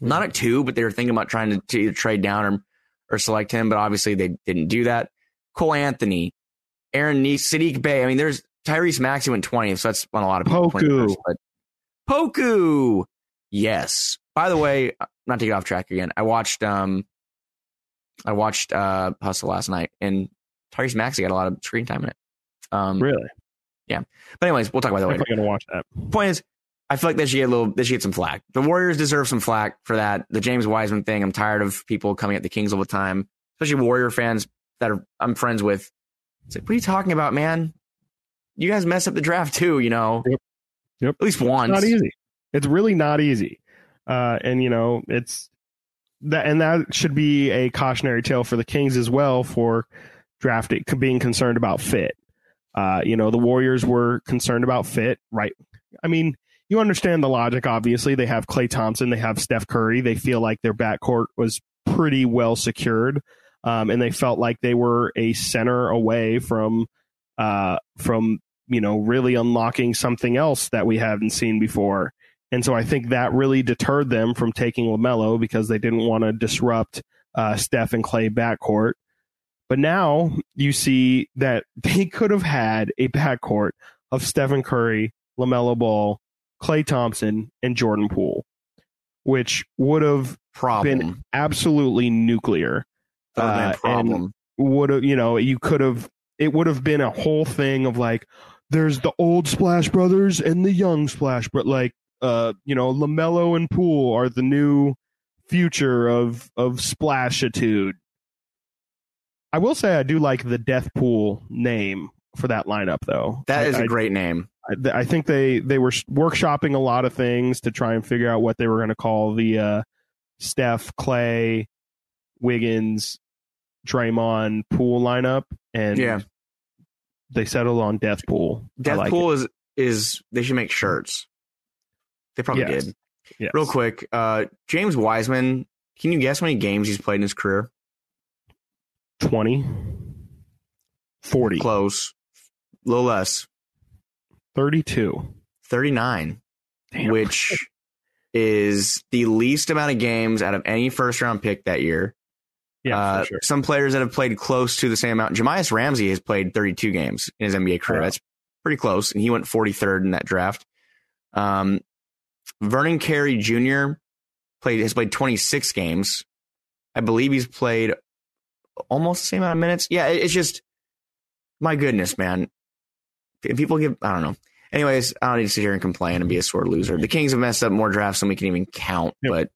not at two, but they were thinking about trying to, to either trade down or, or select him. But obviously they didn't do that. Cole Anthony, Aaron Neese, Sadiq Bey. I mean, there's Tyrese Maxey went twentieth, so that's on a lot of people's Poku. But Poku. Yes. By the way, not to get off track again. I watched um, I watched uh, Hustle last night, and Tyrese Maxey got a lot of screen time in it. Um, really. Yeah. But anyways, we'll talk about that later. I'm going to watch that. Point is, I feel like they should get a little, they should get some flack. The Warriors deserve some flack for that. The James Wiseman thing. I'm tired of people coming at the Kings all the time, especially Warrior fans that are, I'm friends with. It's like, what are you talking about, man? You guys mess up the draft too, you know, yep. Yep. At least once. It's not easy. It's really not easy. Uh, and you know, it's that, and that should be a cautionary tale for the Kings as well for drafting, being concerned about fit. Uh, you know, the Warriors were concerned about fit, right? I mean, you understand the logic, obviously. They have Klay Thompson. They have Steph Curry. They feel like their backcourt was pretty well secured, um, and they felt like they were a center away from, uh, from you know, really unlocking something else that we haven't seen before. And so I think that really deterred them from taking LaMelo because they didn't want to disrupt uh, Steph and Klay backcourt. But now you see that they could have had a backcourt of Stephen Curry, LaMelo Ball, Klay Thompson, and Jordan Poole, which would have problem. been absolutely nuclear. Uh, problem. Would have, you know, you could have, it would have been a whole thing of like, there's the old Splash Brothers and the young Splash, but like, uh, you know, LaMelo and Poole are the new future of, of Splashitude. I will say I do like the Death Pool name for that lineup, though. That is I, a great name. I, I think they, they were workshopping a lot of things to try and figure out what they were going to call the uh, Steph, Klay, Wiggins, Draymond, Pool lineup, and yeah. they settled on Death Pool. Death like Pool it. is is they should make shirts. They probably yes. did. Yes. Real quick, uh, James Wiseman. Can you guess how many games he's played in his career? twenty, forty, close, a little less, thirty-two, thirty-nine. Damn. Which is the least amount of games out of any first round pick that year. Yeah, uh, sure. Some players that have played close to the same amount. Jamias Ramsey has played thirty-two games in his N B A career. Wow. That's pretty close. And he went forty-third in that draft. Um, Vernon Carey Junior played has played twenty-six games. I believe he's played almost the same amount of minutes. Yeah, it's just, my goodness, man. People give, I don't know. Anyways, I don't need to sit here and complain and be a sore loser. The Kings have messed up more drafts than we can even count, yep. but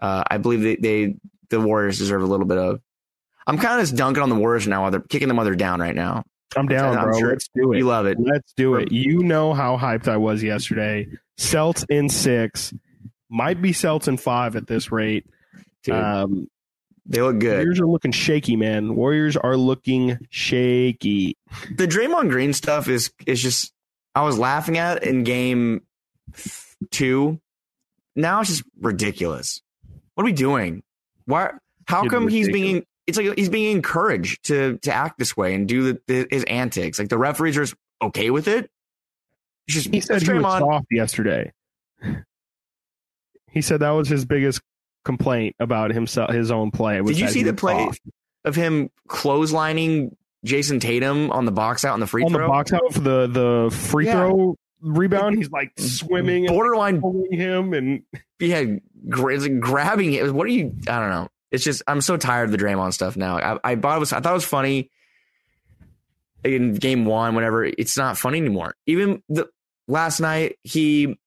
uh, I believe they, they, the Warriors deserve a little bit of, I'm kind of just dunking on the Warriors now while they're kicking them while they're down right now. I'm down, I'm bro. Sure Let's do it. You love it. Let's do it. You know how hyped I was yesterday. Celts in six. Might be Celts in five at this rate. Dude. Um, They look good. Warriors are looking shaky, man. Warriors are looking shaky. The Draymond Green stuff is is just, I was laughing at it in game two. Now it's just ridiculous. What are we doing? Why? How come he's being, it's like he's being encouraged to to act this way and do the, the, his antics. Like the referees are okay with it. It's just, he said he was soft yesterday. He said that was his biggest complaint about himself, his own play. Did you see the play off. of him clotheslining Jason Tatum on the box out on the free on throw? On the box out for the, the free yeah. throw rebound? He's like swimming. Borderline. And pulling him and yeah, gra- like grabbing it. What are you? I don't know. It's just, I'm so tired of the Draymond stuff now. I, I, thought it was, I thought it was funny in game one, whenever. It's not funny anymore. Even the, last night, he,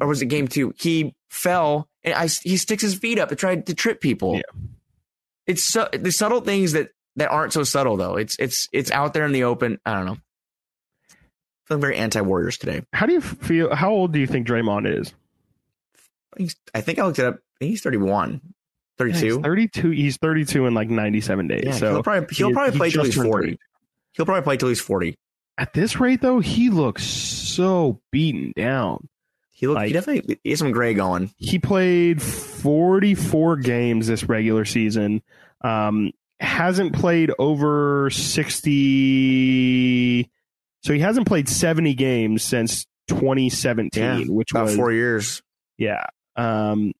or was it game two? He fell. And I, he sticks his feet up to try to trip people. Yeah. It's so, the subtle things that, that aren't so subtle, though. It's it's it's out there in the open. I don't know. I'm feeling very anti-Warriors today. How do you feel? How old do you think Draymond is? He's, I think I looked it up. I think he's thirty-one. thirty-two? Yeah, he's thirty-two. He's thirty-two in like ninety-seven days. Yeah, so he'll probably, he'll he, probably he play till he's forty. thirty. He'll probably play till he's forty. At this rate, though, he looks so beaten down. He looked, like, he definitely he has some gray going. He played forty-four games this regular season. Um, hasn't played over sixty So he hasn't played seventy games since twenty seventeen, yeah, which about was four years. Yeah. Um,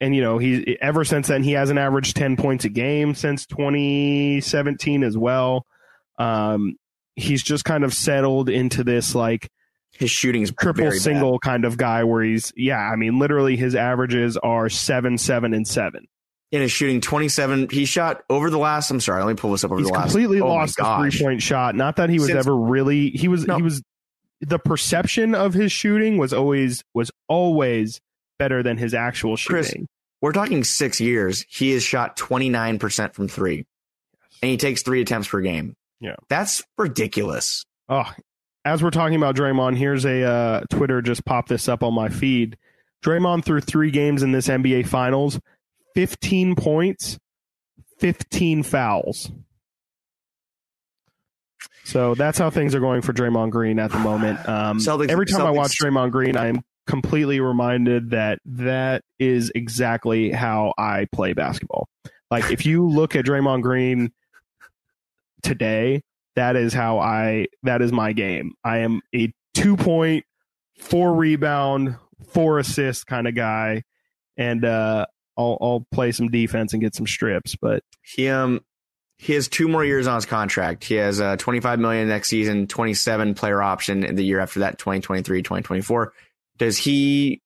and, you know, he ever since then, he hasn't averaged ten points a game since twenty seventeen as well. Um, he's just kind of settled into this, like, his shooting is triple single bad kind of guy where he's, yeah, I mean, literally his averages are seven, seven, and seven. In his shooting, twenty-seven, he shot over the last, I'm sorry, let me pull this up over he's the last. He's completely oh lost the three-point shot. Not that he was Since, ever really, he was, no. he was, the perception of his shooting was always, was always better than his actual shooting. Chris, we're talking six years. He has shot twenty-nine percent from three, and he takes three attempts per game. Yeah. That's ridiculous. Oh, as we're talking about Draymond, here's a uh, Twitter just popped this up on my feed. Draymond threw three games in this N B A Finals. fifteen points, fifteen fouls. So that's how things are going for Draymond Green at the moment. Um, Celtics, every time Celtics. I watch Draymond Green, I am completely reminded that that is exactly how I play basketball. Like, if you look at Draymond Green today, that is how I, that is my game. I am a two-point, four-rebound, four-assist kind of guy. And, uh, I'll, I'll play some defense and get some strips, but he um he has two more years on his contract. He has uh, twenty-five million dollars next season, twenty-seven player option in the year after that, twenty twenty-three, twenty twenty-four. Does he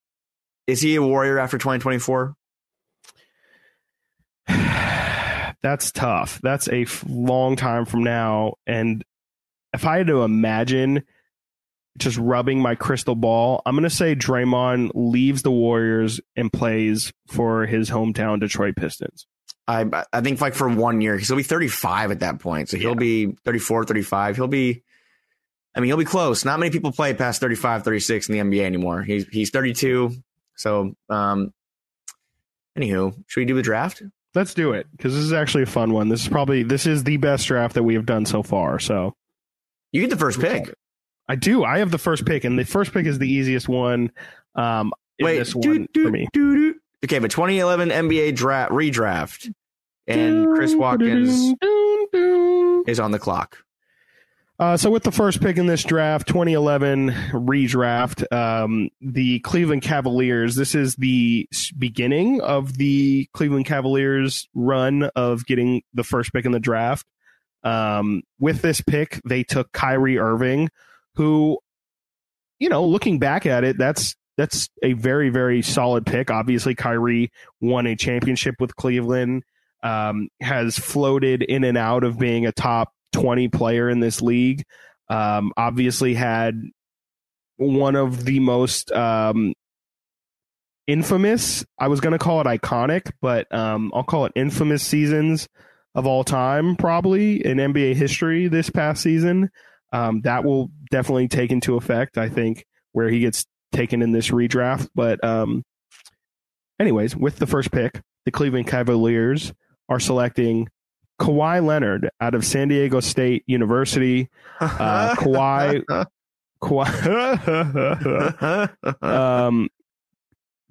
is he a Warrior after twenty twenty-four? That's tough. That's a long time from now, and if I had to imagine, just rubbing my crystal ball, I'm going to say Draymond leaves the Warriors and plays for his hometown Detroit Pistons. I I think like for one year, because he'll be thirty-five at that point. So he'll yeah. be thirty-four, thirty-five. He'll be, I mean, he'll be close. Not many people play past thirty-five, thirty-six in the N B A anymore. He's, he's thirty-two. So, um, anywho, should we do the draft? Let's do it, because this is actually a fun one. This is probably, this is the best draft that we have done so far. So you get the first pick. I do. I have the first pick, and the first pick is the easiest one. Um, Wait, this one do, do, for me. Do, do. Okay, but twenty eleven N B A draft redraft, and Chris Watkins do, do, do. is on the clock. Uh, so with the first pick in this draft, twenty eleven redraft, um, the Cleveland Cavaliers. This is the beginning of the Cleveland Cavaliers' run of getting the first pick in the draft. Um, with this pick, they took Kyrie Irving, who, you know, looking back at it, that's that's a very, very solid pick. Obviously, Kyrie won a championship with Cleveland, um, has floated in and out of being a top twenty player in this league. Um, obviously had one of the most um, infamous, I was going to call it iconic, but um, I'll call it infamous seasons of all time, probably in N B A history this past season. Um, that will definitely take into effect, I think, where he gets taken in this redraft. But um, anyways, with the first pick, the Cleveland Cavaliers are selecting Kawhi Leonard out of San Diego State University. Uh, Kawhi, Kawhi, um,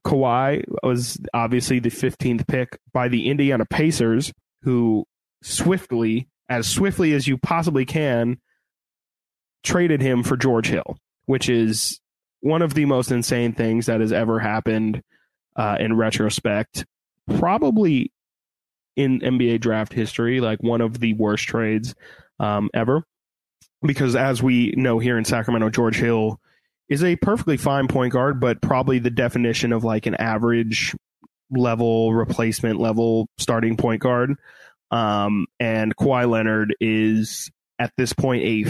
Kawhi was obviously the fifteenth pick by the Indiana Pacers, who swiftly, as swiftly as you possibly can, traded him for George Hill, which is one of the most insane things that has ever happened uh, in retrospect, probably in N B A draft history, like one of the worst trades um, ever, because as we know here in Sacramento, George Hill is a perfectly fine point guard, but probably the definition of like an average level, replacement level starting point guard. Um, and Kawhi Leonard is at this point a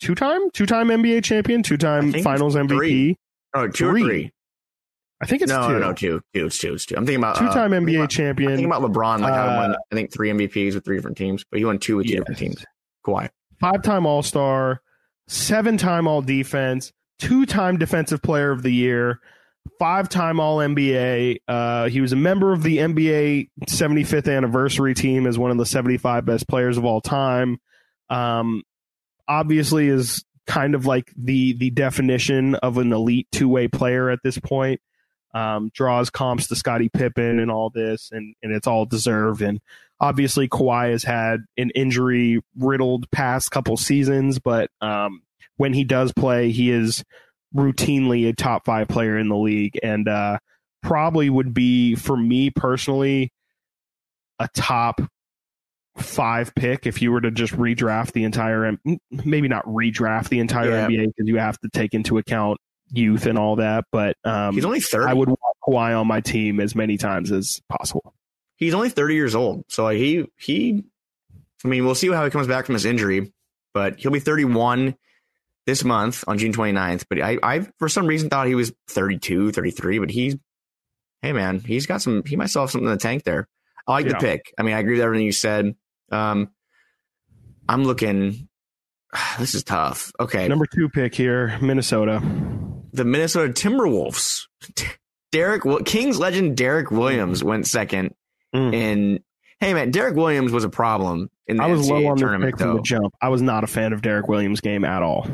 Two-time? Two-time N B A champion? Two-time Finals M V P? Three. Oh, two three. or three? I think it's no, two. No, no, two. Two, it's two, it's two. I'm thinking about... Two-time uh, N B A about, champion. I'm thinking about LeBron. Like, uh, I won, I think, three M V Ps with three different teams, but he won two with yes. two different teams. Kawhi. Five-time All-Star, seven-time All-Defense, two-time Defensive Player of the Year, five-time All-N B A. Uh, he was a member of the N B A seventy-fifth anniversary team as one of the seventy-five best players of all time. Um... obviously is kind of like the the definition of an elite two-way player at this point. Um, draws comps to Scottie Pippen and all this, and, and it's all deserved. And Obviously, Kawhi has had an injury-riddled past couple seasons, but um, when he does play, he is routinely a top five player in the league, and uh, probably would be, for me personally, a top five pick if you were to just redraft the entire, maybe not redraft the entire yeah. N B A, because you have to take into account youth and all that. But um, he's only thirty. I would want Kawhi on my team as many times as possible. He's only thirty years old, so like he he. I mean, we'll see how he comes back from his injury, but he'll be thirty-one this month on June twenty-ninth. But I, I for some reason thought he was thirty-two, thirty-three. But he's, hey man, he's got some. He might still have something in the tank there. I like yeah. the pick. I mean, I agree with everything you said. Um, I'm looking. This is tough. Okay, number two pick here, Minnesota. The Minnesota Timberwolves. Derrick Kings legend Derrick Williams went second. Mm-hmm. And hey man, Derrick Williams was a problem in the I was N C double A low on tournament pick from the jump. I was not a fan of Derrick Williams' game at all,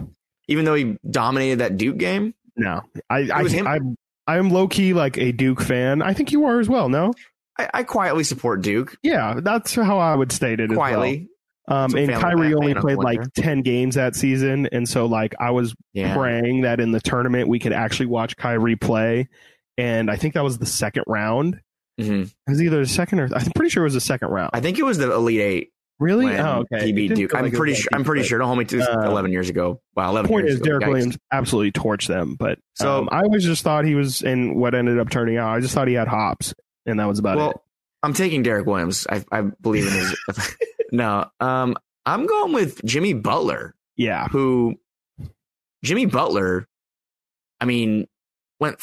even though he dominated that Duke game. No, I I, I I am low key like a Duke fan. I think you are as well. No, I, I quietly support Duke. Yeah, that's how I would state it. Quietly. As well. Um, and Kyrie only played like ten games that season, and so like I was yeah. praying that in the tournament we could actually watch Kyrie play, and I think that was the second round. Mm-hmm. It was either the second or I'm pretty sure it was the second round. I think it was the Elite Eight. Really? Oh, okay. He Duke. I'm, like pretty sure, I'm pretty sure. I'm pretty sure. Don't hold me to this. Uh, eleven years ago. Wow. eleven point years is, ago, Derrick Williams absolutely torched them. But so um, I always just thought he was in what ended up turning out. I just thought he had hops, and that was about well, it. Well, I'm taking Derrick Williams. I, I believe in his. no, um, I'm going with Jimmy Butler. Yeah. Who? Jimmy Butler. I mean, went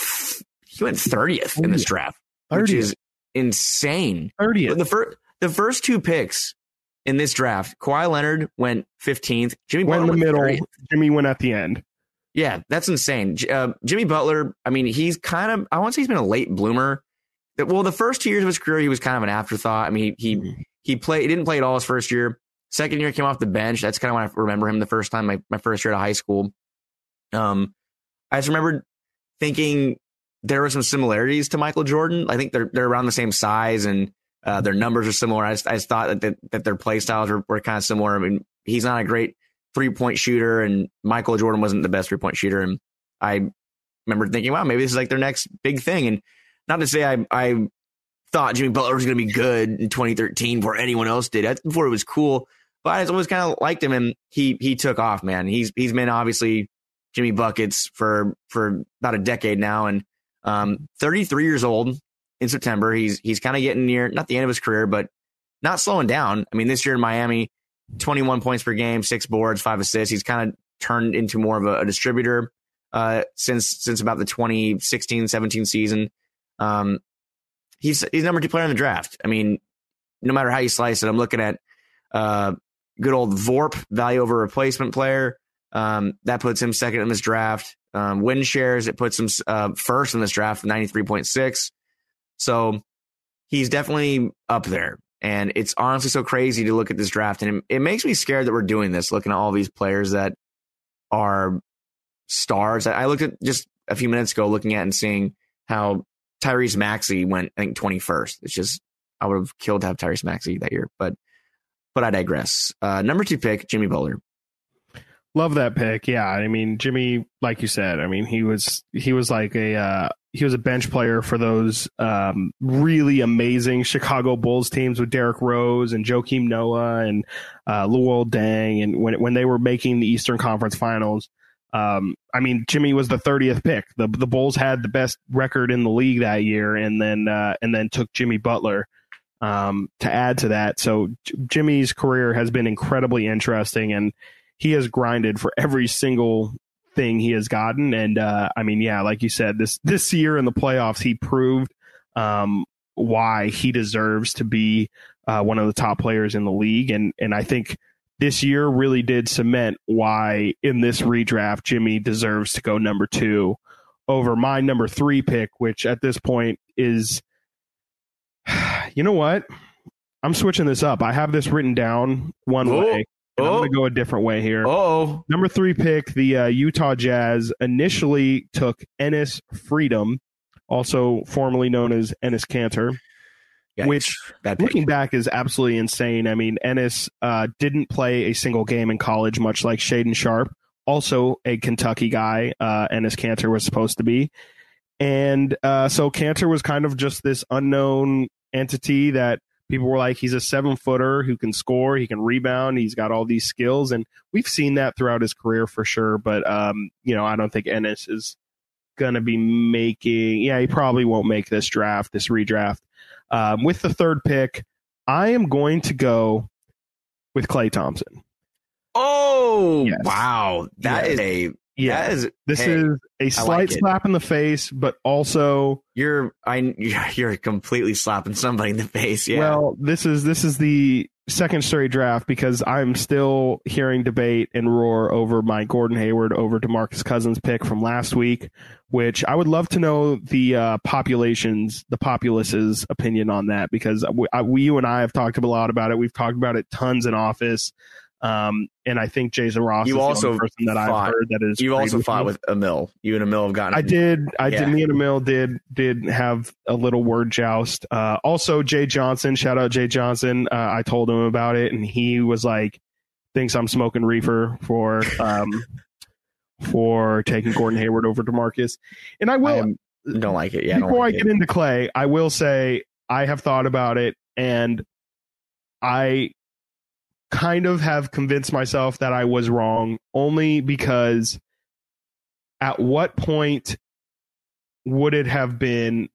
he went thirtieth oh, in this draft, thirtieth. Which is insane. thirtieth. The first, the first two picks in this draft, Kawhi Leonard went fifteenth. Jimmy went Butler in the middle. thirtieth. Jimmy went at the end. Yeah, that's insane. Uh, Jimmy Butler. I mean, he's kind of. I want to say he's been a late bloomer. Well, the first two years of his career, he was kind of an afterthought. I mean, he he, he played. He didn't play at all his first year. Second year, came off the bench. That's kind of when I remember him the first time. My my first year out of high school. Um, I just remembered thinking there were some similarities to Michael Jordan. I think they're they're around the same size, and uh, their numbers are similar. I just, I just thought that, that that their play styles were, were kind of similar. I mean, he's not a great three-point shooter, and Michael Jordan wasn't the best three-point shooter. And I remember thinking, wow, maybe this is like their next big thing. And not to say I I thought Jimmy Butler was going to be good in twenty thirteen before anyone else did. That's before it was cool. But I just always kind of liked him, and he he took off, man. He's he's been obviously Jimmy Buckets for for about a decade now, and Um, thirty-three years old in September. He's he's kind of getting near not the end of his career, but not slowing down. I mean, this year in Miami, twenty-one points per game, six boards, five assists. He's kind of turned into more of a, a distributor uh, since since about the twenty sixteen seventeen season. Um, he's he's number two player in the draft. I mean, no matter how you slice it, I'm looking at uh, good old V O R P, value over replacement player. Um, that puts him second in this draft. Um, win shares, it puts him uh, first in this draft, ninety-three point six. So he's definitely up there. And it's honestly so crazy to look at this draft. And it, it makes me scared that we're doing this, looking at all these players that are stars. I looked at just a few minutes ago, looking at and seeing how Tyrese Maxey went, I think, twenty-first. It's just, I would have killed to have Tyrese Maxey that year. But, but I digress. Uh, number two pick, Jimmy Butler. Love that pick. Yeah. I mean, Jimmy, like you said, I mean, he was he was like a uh, he was a bench player for those um, really amazing Chicago Bulls teams with Derrick Rose and Joakim Noah and uh, Luol Deng. And when when they were making the Eastern Conference Finals, um, I mean, Jimmy was the thirtieth pick. The the Bulls had the best record in the league that year, and then uh, and then took Jimmy Butler um, to add to that. So J- Jimmy's career has been incredibly interesting, and he has grinded for every single thing he has gotten. And uh, I mean, yeah, like you said, this this year in the playoffs, he proved um, why he deserves to be uh, one of the top players in the league. And and I think this year really did cement why in this redraft, Jimmy deserves to go number two over my number three pick, which at this point is, you know what? I'm switching this up. I have this written down one Whoa. way. And I'm going to go a different way here. Oh, number three pick, the uh, Utah Jazz initially took Ennis Freedom, also formerly known as Ennis Cantor. Yikes. Which, looking back, is absolutely insane. I mean, Ennis uh, didn't play a single game in college, much like Shaedon Sharpe, also a Kentucky guy. Uh, Ennis Cantor was supposed to be. And uh, so Cantor was kind of just this unknown entity that people were like, he's a seven-footer who can score, he can rebound, he's got all these skills. And we've seen that throughout his career for sure. But, um, you know, I don't think Ennis is going to be making... Yeah, he probably won't make this draft, this redraft. Um, with the third pick, I am going to go with Klay Thompson. Oh, yes. Wow. That yes. is a... Yeah, is, this hey, is a slight like slap in the face, but also you're I you're completely slapping somebody in the face. Yeah. Well, this is this is the second straight draft because I'm still hearing debate and roar over my Gordon Hayward over DeMarcus Cousins pick from last week, which I would love to know the uh, population's the populace's opinion on that, because we, I, we you and I have talked a lot about it. We've talked about it tons in office. Um, and I think Jason Ross you is also the only person that fought. I've heard that is. You also fought with Emil. You and Emil have gotten. I did. I yeah. did. Me and Emil did did have a little word joust. Uh, also, Jay Johnson. Shout out Jay Johnson. Uh, I told him about it, and he was like, "Thinks I'm smoking reefer for um for taking Gordon Hayward over DeMarcus." And I will I am, don't like it. Yeah. Before I, like I get it. into Klay, I will say I have thought about it, and I. kind of have convinced myself that I was wrong, only because at what point would it have been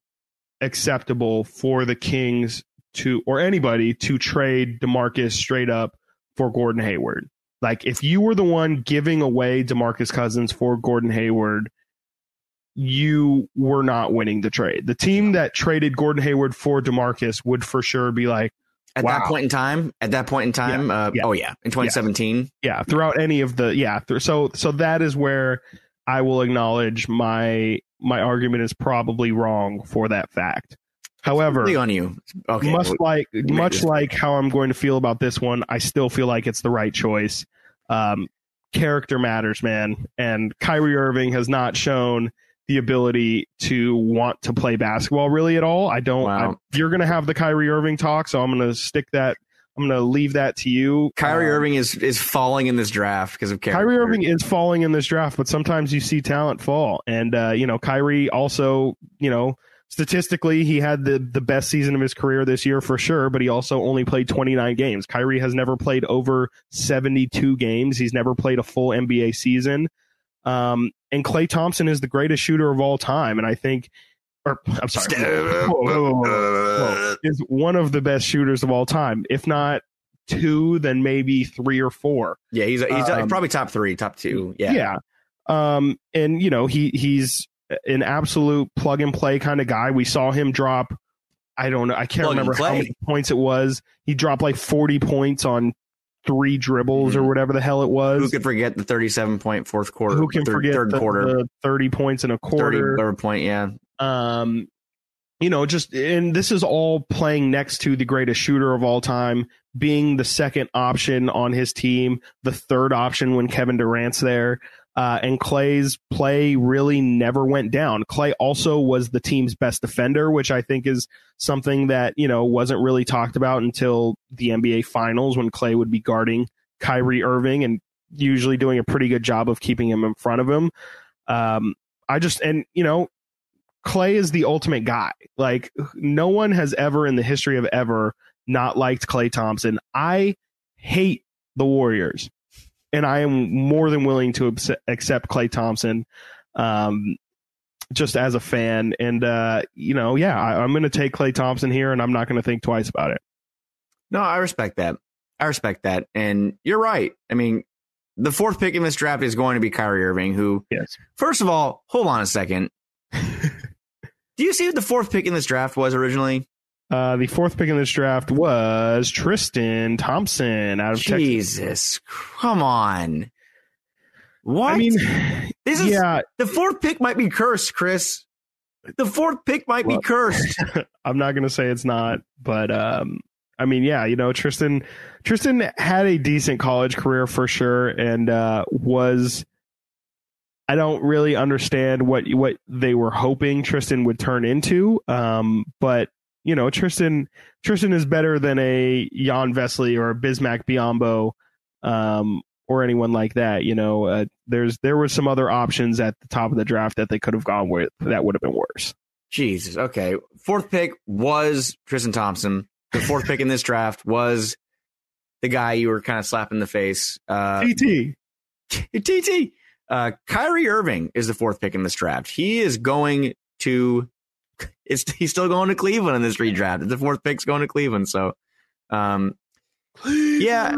acceptable for the Kings to, or anybody to, trade DeMarcus straight up for Gordon Hayward? Like, if you were the one giving away DeMarcus Cousins for Gordon Hayward, you were not winning the trade. The team that traded Gordon Hayward for DeMarcus would for sure be like, At wow. that point in time, at that point in time, yeah, uh, yeah. oh yeah, in twenty seventeen, yeah, throughout any of the, yeah, th- so so that is where I will acknowledge my my argument is probably wrong for that fact. However, it's on you, okay, much well, like much like how I'm going to feel about this one, I still feel like it's the right choice. Um, character matters, man, and Kyrie Irving has not shown the ability to want to play basketball really at all. I don't, wow. I, you're going to have the Kyrie Irving talk. So I'm going to stick that. I'm going to leave that to you. Kyrie um, Irving is, is falling in this draft because of character. Kyrie Irving is falling in this draft, but sometimes you see talent fall. And, uh, you know, Kyrie also, you know, statistically, he had the, the best season of his career this year for sure, but he also only played twenty-nine games. Kyrie has never played over seventy-two games. He's never played a full N B A season. Um, and Klay Thompson is the greatest shooter of all time. And I think, or I'm sorry, whoa, whoa, whoa, whoa, is one of the best shooters of all time. If not two, then maybe three or four. Yeah. He's, he's um, probably top three, top two. Yeah. Yeah. Um, and you know, he, he's an absolute plug and play kind of guy. We saw him drop, I don't know. I can't plug remember how many points it was. He dropped like forty points on three dribbles mm-hmm. or whatever the hell it was. Who could forget the thirty-seven point fourth quarter? Who can thir- forget third the, quarter? The thirty points in a quarter. third point, yeah. Um, you know, just and this is all playing next to the greatest shooter of all time, being the second option on his team, the third option when Kevin Durant's there. Uh, and Klay's play really never went down. Klay also was the team's best defender, which I think is something that, you know, wasn't really talked about until the N B A Finals when Klay would be guarding Kyrie Irving and usually doing a pretty good job of keeping him in front of him. Um, I just, and, you know, Klay is the ultimate guy. Like, no one has ever in the history of ever not liked Klay Thompson. I hate the Warriors. And I am more than willing to accept Klay Thompson um, just as a fan. And, uh, you know, yeah, I, I'm going to take Klay Thompson here and I'm not going to think twice about it. No, I respect that. I respect that. And you're right. I mean, the fourth pick in this draft is going to be Kyrie Irving, who, yes. First of all, hold on a second. Do you see what the fourth pick in this draft was originally? Uh, the fourth pick in this draft was Tristan Thompson out of Texas. Jesus, come on. What? I mean, this is, yeah. The fourth pick might be cursed, Chris. The fourth pick might well, be cursed. I'm not going to say it's not, but um, I mean, yeah, you know, Tristan, Tristan had a decent college career for sure. And uh, was, I don't really understand what, what they were hoping Tristan would turn into. Um, but, you know, Tristan Tristan is better than a Jan Vesely or a Bismack Biyombo, um, or anyone like that. You know, uh, there's there were some other options at the top of the draft that they could have gone with that would have been worse. Jesus. Okay. Fourth pick was Tristan Thompson. The fourth pick in this draft was the guy you were kind of slapping in the face. Uh, T T. T T. Uh, Kyrie Irving is the fourth pick in this draft. He is going to, it's, he's still going to Cleveland in this redraft. The fourth pick's going to Cleveland. So, um, Cleveland. Yeah,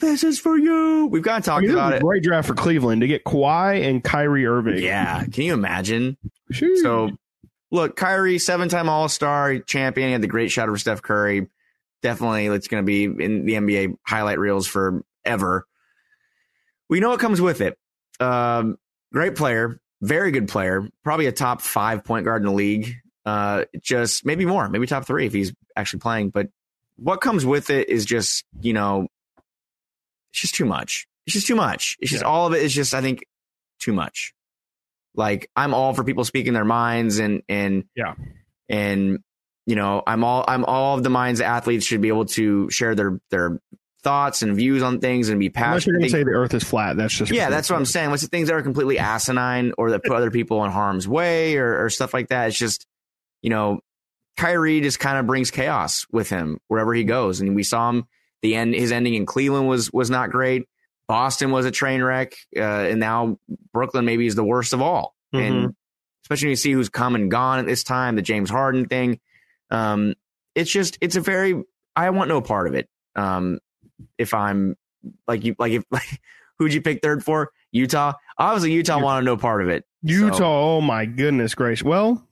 this is for you. We've got to talk I mean, about it. Great draft for Cleveland to get Kawhi and Kyrie Irving. Yeah. Can you imagine? Sure. So, look, Kyrie, seven-time All-Star champion, he had the great shot over Steph Curry. Definitely, it's going to be in the N B A highlight reels forever. We know what comes with it. Um, great player, very good player, probably a top five point guard in the league. Uh, just maybe more, maybe top three if he's actually playing. But what comes with it is just, you know, it's just too much. It's just too much. It's just yeah. all of it is just, I think, too much. Like, I'm all for people speaking their minds and, and, yeah. and, you know, I'm all, I'm all of the minds that athletes should be able to share their, their thoughts and views on things and be passionate. Unless you're going to say the earth is flat. That's just, yeah, that's what I'm saying. What's the things that are completely asinine or that put other people in harm's way or, or stuff like that. It's just, you know, Kyrie just kind of brings chaos with him wherever he goes. And we saw him, the end, his ending in Cleveland was, was not great. Boston was a train wreck, uh, and now Brooklyn maybe is the worst of all. Mm-hmm. And especially when you see who's come and gone at this time, the James Harden thing. Um, it's just, it's a very, I want no part of it. Um, if I'm like you, like if like, who'd you pick third for? Utah? Obviously, Utah wanted no part of it. Utah, so. Oh my goodness gracious. Well,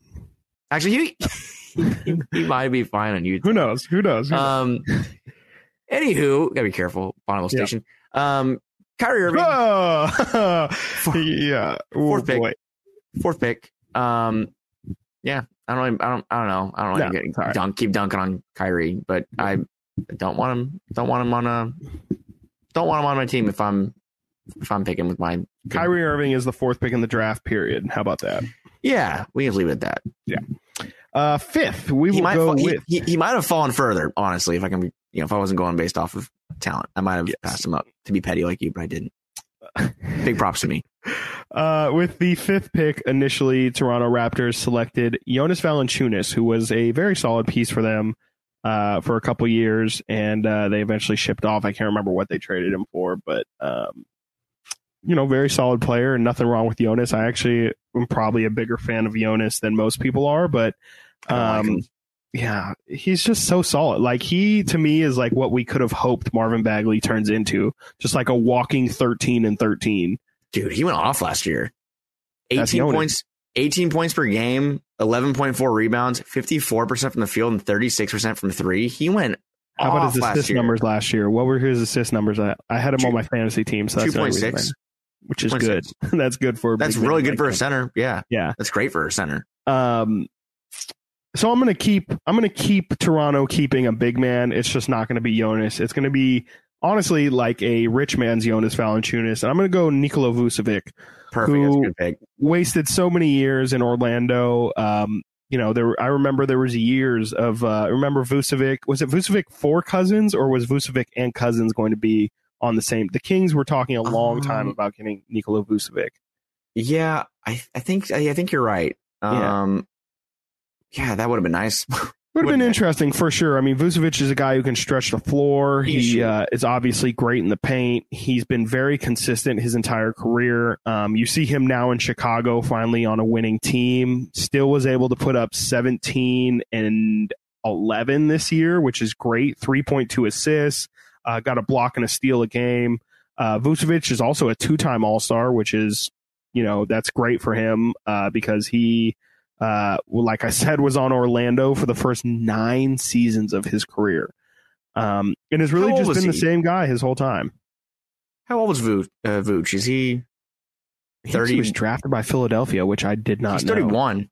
actually, he, he, he might be fine on Utah. Who knows? Who knows? Who knows? Um, anywho, gotta be careful, Bonneville yeah. Station. Um, Kyrie Irving. Oh, fourth, yeah. Ooh, fourth pick. Boy. Fourth pick. Um, yeah. I don't. Even, I don't. I don't know. I don't no, want to dunk, keep dunking on Kyrie, but I don't want him. Don't want him on a. Don't want him on my team if I'm if I'm picking with my. Kyrie Irving is the fourth pick in the draft. Period. How about that? Yeah, we can leave it at that. Yeah. Uh, fifth, we he will might go fall, with. He, he, he might have fallen further, honestly. If I can, be, you know, if I wasn't going based off of talent, I might have yes. passed him up to be petty like you, but I didn't. Big props to me. Uh, with the fifth pick, initially Toronto Raptors selected Jonas Valanciunas, who was a very solid piece for them uh, for a couple years, and uh, they eventually shipped off. I can't remember what they traded him for, but um, you know, very solid player, and nothing wrong with Jonas. I actually am probably a bigger fan of Jonas than most people are, but um, like yeah, he's just so solid. Like, he to me is like what we could have hoped Marvin Bagley turns into, just like a walking thirteen and thirteen. Dude, he went off last year. eighteen points, eighteen points per game, eleven point four rebounds, fifty-four percent from the field, and thirty-six percent from three. He went How off about his assist year. numbers last year? What were his assist numbers? I, I had him Two, on my fantasy team, so that's two point six, which is good. That's good for That's really good like for a center. Yeah. Yeah. That's great for a center. Um So I'm going to keep I'm going to keep Toronto keeping a big man. It's just not going to be Jonas. It's going to be honestly like a rich man's Jonas Valanciunas. And I'm going to go Nikola Vucevic, Perfect. who That's a good pick. wasted so many years in Orlando. Um, you know, there I remember there was years of uh, remember Vucevic. Was it Vucevic for Cousins, or was Vucevic and Cousins going to be on the same? The Kings were talking a long um, time about getting Nikola Vucevic. Yeah, I, I think I, I think you're right. Um yeah. Yeah, that would have been nice. Would have been interesting for sure. I mean, Vucevic is a guy who can stretch the floor. He, he uh, is obviously great in the paint. He's been very consistent his entire career. Um, you see him now in Chicago, finally on a winning team. Still was able to put up seventeen and eleven this year, which is great. three point two assists. Uh, got a block and a steal a game. Uh, Vucevic is also a two-time All-Star, which is, you know, that's great for him uh, because he... Uh, well, like I said, was on Orlando for the first nine seasons of his career. Um, and has really just been he? the same guy his whole time. How old was Vooch? Uh, Vooch? Is he thirty? He was drafted by Philadelphia, which I did not know. thirty-one.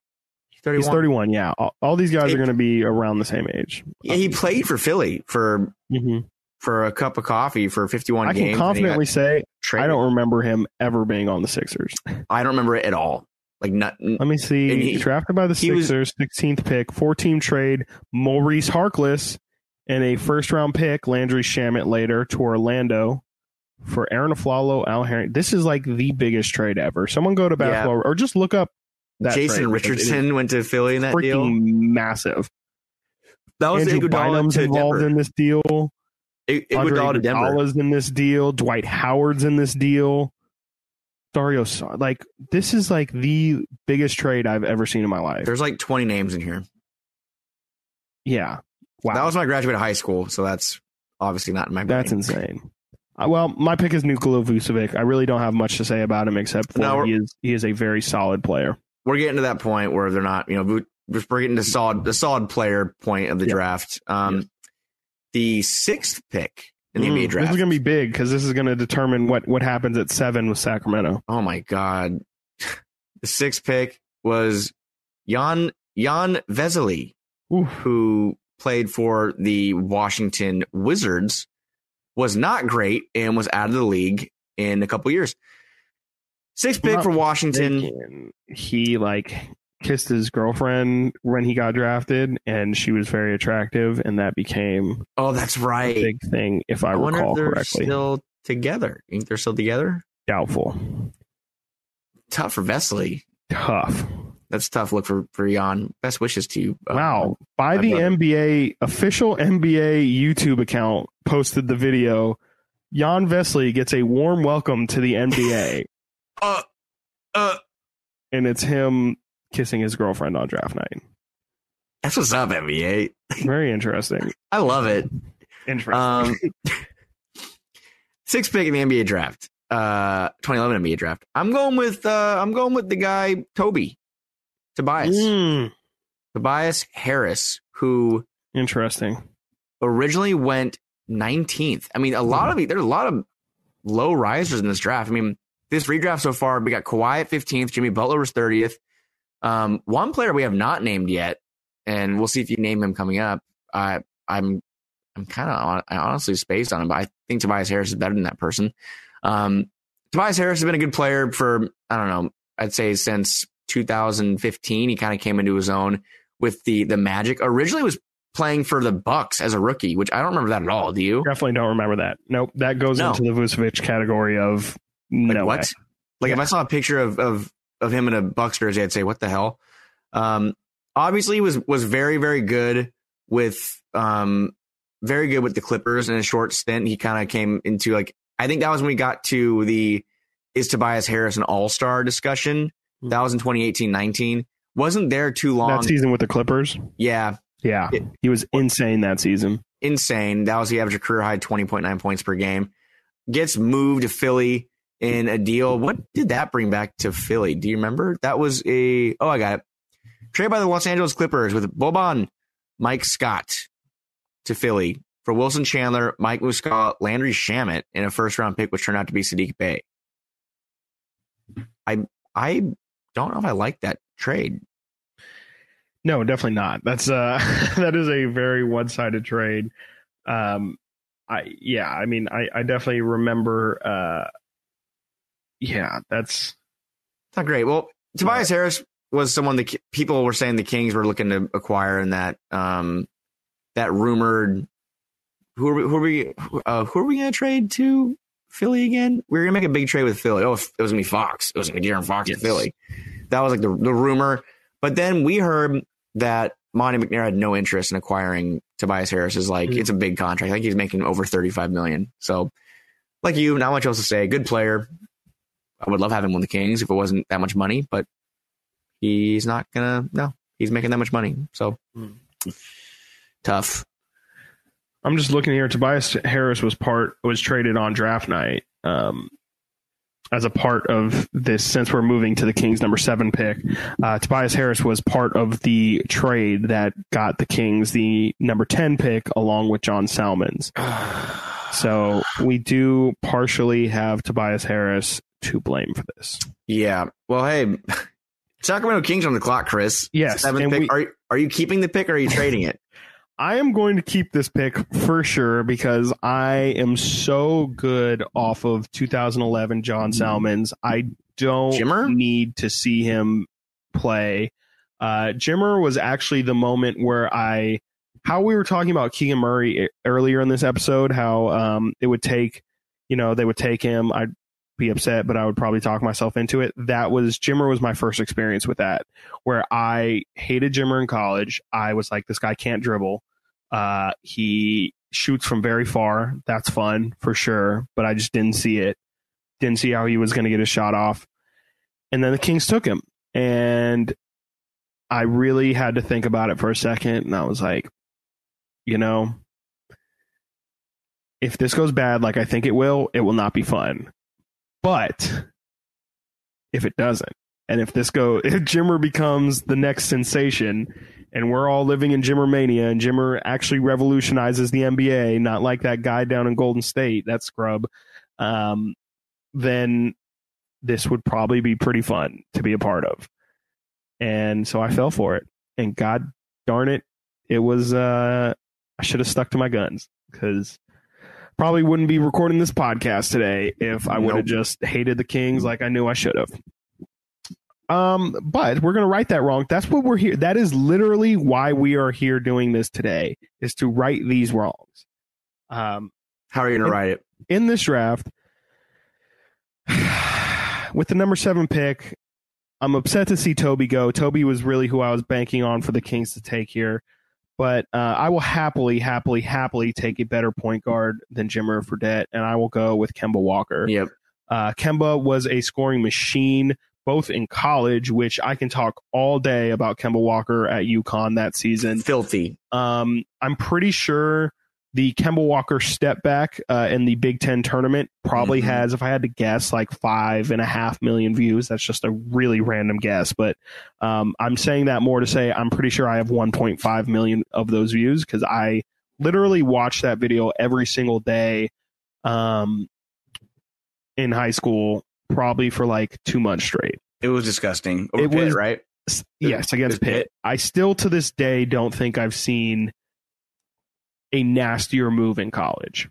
He's thirty-one. He's thirty-one, yeah. All, all these guys it, are going to be around the same age. Yeah, he played for Philly for mm-hmm. for a cup of coffee for fifty-one I games. I can confidently say traded. I don't remember him ever being on the Sixers. I don't remember it at all. Like not. Let me see. He, drafted by the Sixers, was, sixteenth pick, four-team trade, Maurice Harkless, and a first-round pick, Landry Shamet later to Orlando for Aaron Aflalo, Al Harrington. This is like the biggest trade ever. Someone go to basketball yeah. or just look up. That Jason trade. Richardson went to Philly in that deal. Massive. That was Andrew Bynum's involved Denver. in this deal. It, it Andre Iguodala's to Denver. in this deal. Dwight Howard's in this deal. Dario, like this is like the biggest trade I've ever seen in my life. There's like twenty names in here. Yeah, wow. That was when I graduated high school, so that's obviously not in my brain. That's insane. Uh, well, my pick is Nikola Vucevic. I really don't have much to say about him except for no, he is he is a very solid player. We're getting to that point where they're not, you know, we're getting to solid, the solid player point of the yep. draft. Um, yes. The sixth pick in the mm, N B A draft. This is going to be big because this is going to determine what, what happens at seven with Sacramento. Oh, my God. The sixth pick was Jan, Jan Vesely, Oof. who played for the Washington Wizards, was not great and was out of the league in a couple years. Sixth pick for Washington. Mistaken. He like kissed his girlfriend when he got drafted, and she was very attractive, and that became oh, that's right, a big thing. If I, I wonder recall if they're correctly, still together. You think they're still together? Doubtful. Tough for Vesely. Tough. That's tough. Look for for Jan. Best wishes to you. Uh, wow. By the brother. N B A official N B A YouTube account posted the video. Jan Vesely gets a warm welcome to the N B A. Uh, uh, and it's him kissing his girlfriend on draft night. That's what's up, N B A. Very interesting. I love it. Interesting. Um, sixth pick in the N B A draft, uh, twenty eleven N B A draft. I'm going with uh, I'm going with the guy Toby Tobias mm. Tobias Harris, who interesting originally went nineteenth. I mean, a lot mm. of there's a lot of low risers in this draft. I mean. This redraft so far, we got Kawhi at fifteenth. Jimmy Butler was thirtieth. Um, one player we have not named yet, and we'll see if you name him coming up. I, I'm I'm kind of on, honestly spaced on him, but I think Tobias Harris is better than that person. Um, Tobias Harris has been a good player for, I don't know, I'd say since two thousand fifteen. He kind of came into his own with the the Magic. Originally was playing for the Bucks as a rookie, which I don't remember that at all. Do you? Definitely don't remember that. Nope, that goes no. into the Vucevic category of... Like no what? Way. Like yeah. if I saw a picture of, of, of him in a Bucks jersey, I'd say, what the hell? Um, obviously was, was very, very good with, um, very good with the Clippers in a short stint. He kind of came into like, I think that was when we got to the, is Tobias Harris an all-star discussion? Mm-hmm. That was in twenty eighteen nineteen. Wasn't there too long. That season with the Clippers. Yeah. Yeah. It, he was insane that season. Insane. That was the average career high, twenty point nine points per game. Gets moved to Philly. In a deal, what did that bring back to Philly? Do you remember? That was a oh, I got it. Traded by the Los Angeles Clippers with Boban, Mike Scott to Philly for Wilson Chandler, Mike Muscala, Landry Shamet, and a first round pick, which turned out to be Sadiq Bey. I I don't know if I like that trade. No, definitely not. That's uh that is a very one sided trade. Um, I yeah, I mean, I I definitely remember. Uh, Yeah, that's not great. Well, Tobias yeah. Harris was someone that people were saying the Kings were looking to acquire in that um, that rumored. Who are we? Who are we, uh, who are we going to trade to Philly again? We were going to make a big trade with Philly. Oh, it was going to be Fox. It was going to be De'Aaron Fox yes. to Philly. That was like the, the rumor. But then we heard that Monty McNair had no interest in acquiring Tobias Harris. Is like mm-hmm. it's a big contract. I think he's making over thirty-five million dollars. So, like you, not much else to say. Good player. I would love having him on the Kings if it wasn't that much money, but he's not gonna. No, he's making that much money, so mm. tough. I'm just looking here. Tobias Harris was part was traded on draft night um, as a part of this. Since we're moving to the Kings' number seven pick, uh, Tobias Harris was part of the trade that got the Kings the number ten pick along with John Salmons. So we do partially have Tobias Harris to blame for this. Yeah. Well, hey, Sacramento Kings on the clock, Chris. Yes. Seventh pick. We, are, are you keeping the pick or are you trading it? I am going to keep this pick for sure because I am so good off of two thousand eleven John Salmons. I don't Jimmer? need to see him play. Uh, Jimmer was actually the moment where I, how we were talking about Keegan Murray earlier in this episode, how um, it would take, you know, they would take him. I'd be upset, but I would probably talk myself into it. That was, Jimmer was my first experience with that, where I hated Jimmer in college. I was like, this guy can't dribble. Uh, he shoots from very far. That's fun for sure. But I just didn't see it. Didn't see how he was going to get his shot off. And then the Kings took him. And I really had to think about it for a second. And I was like, you know, if this goes bad, like I think it will, it will not be fun. But if it doesn't, and if this go, if Jimmer becomes the next sensation, and we're all living in Jimmer mania, and Jimmer actually revolutionizes the N B A, not like that guy down in Golden State, that scrub, um, then this would probably be pretty fun to be a part of. And so I fell for it. And God darn it, it was, uh, I should have stuck to my guns, because probably wouldn't be recording this podcast today if I would have nope. just hated the Kings like I knew I should have. Um, but we're going to right that wrong. That's what we're here. That is literally why we are here doing this today, is to right these wrongs. Um, How are you going to right it? In this draft, with the number seven pick, I'm upset to see Toby go. Toby was really who I was banking on for the Kings to take here. But uh, I will happily, happily, happily take a better point guard than Jimmer Fredette, and I will go with Kemba Walker. Yep. Uh, Kemba was a scoring machine, both in college, which I can talk all day about Kemba Walker at UConn that season. Filthy. Um, I'm pretty sure the Kemba Walker step back uh, in the Big Ten tournament probably mm-hmm. has, if I had to guess, like five and a half million views. That's just a really random guess. But um, I'm saying that more to say I'm pretty sure I have one point five million of those views, because I literally watched that video every single day um, in high school, probably for like two months straight. It was disgusting. Over it Pitt, was right. Yes, against Pitt. Pitt. I still to this day don't think I've seen a nastier move in college.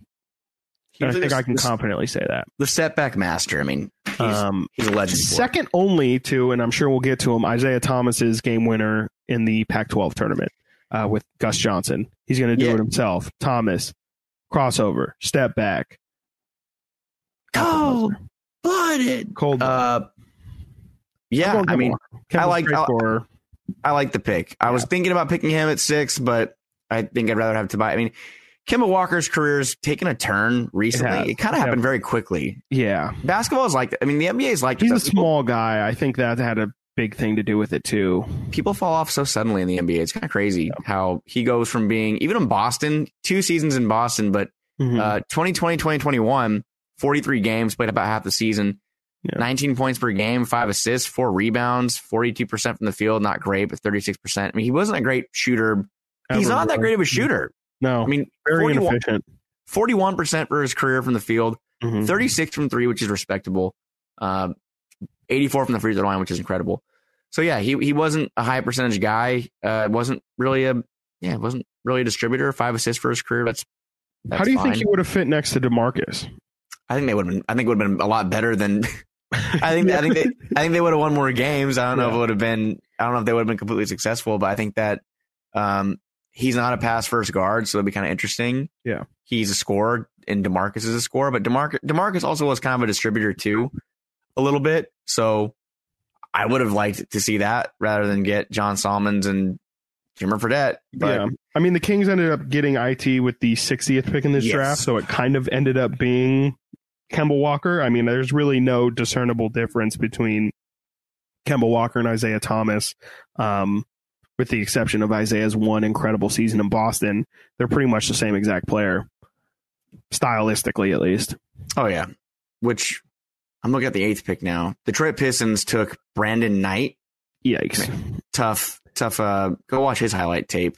And I think I can confidently say that. The setback master. I mean, he's, um, he's a legend. Second only to, and I'm sure we'll get to him, Isaiah Thomas's game winner in the Pac twelve tournament uh, with Gus Johnson. He's going to do yeah. it himself. Thomas, crossover, step back. Cold blooded. Cold blooded. Uh, yeah, I mean, I like, I, I like the pick. I yeah. was thinking about picking him at six, but I think I'd rather have Tobias. I mean, Kemba Walker's career's taken a turn recently. It, it kind of happened very quickly. Yeah. Basketball is like that. I mean, the N B A is like that. He's a small guy. I think that had a big thing to do with it, too. People fall off so suddenly in the N B A. It's kind of crazy yeah. how he goes from being, even in Boston, two seasons in Boston, but mm-hmm. uh, twenty twenty, twenty twenty-one, forty-three games, played about half the season, yeah. nineteen points per game, five assists, four rebounds, forty-two percent from the field. Not great, but thirty-six percent. I mean, he wasn't a great shooter. He's not that great of a shooter. No, I mean, very inefficient. forty-one percent for his career from the field, mm-hmm. thirty-six from three, which is respectable. Um, eighty-four from the free throw line, which is incredible. So yeah, he he wasn't a high percentage guy. Uh, wasn't really a yeah, wasn't really a distributor. Five assists for his career. That's, that's how do you fine. think he would have fit next to DeMarcus? I think they would have been. I think it would have been a lot better than. I think I think they I think they would have won more games. I don't know yeah. if it would have been. I don't know if they would have been completely successful, but I think that. Um, He's not a pass-first guard, so it'll be kind of interesting. Yeah, he's a scorer, and DeMarcus is a scorer, but DeMarcus DeMarcus also was kind of a distributor too, a little bit. So I would have liked to see that rather than get John Salmons and Jimmer Fredette. But yeah, I mean the Kings ended up getting I T with the sixtieth pick in this yes. draft, so it kind of ended up being Kemba Walker. I mean, there's really no discernible difference between Kemba Walker and Isaiah Thomas. Um, With the exception of Isaiah's one incredible season in Boston, they're pretty much the same exact player, stylistically at least. Oh, yeah. Which I'm looking at the eighth pick now. Detroit Pistons took Brandon Knight. Yikes. Tough, tough. Uh, go watch his highlight tape.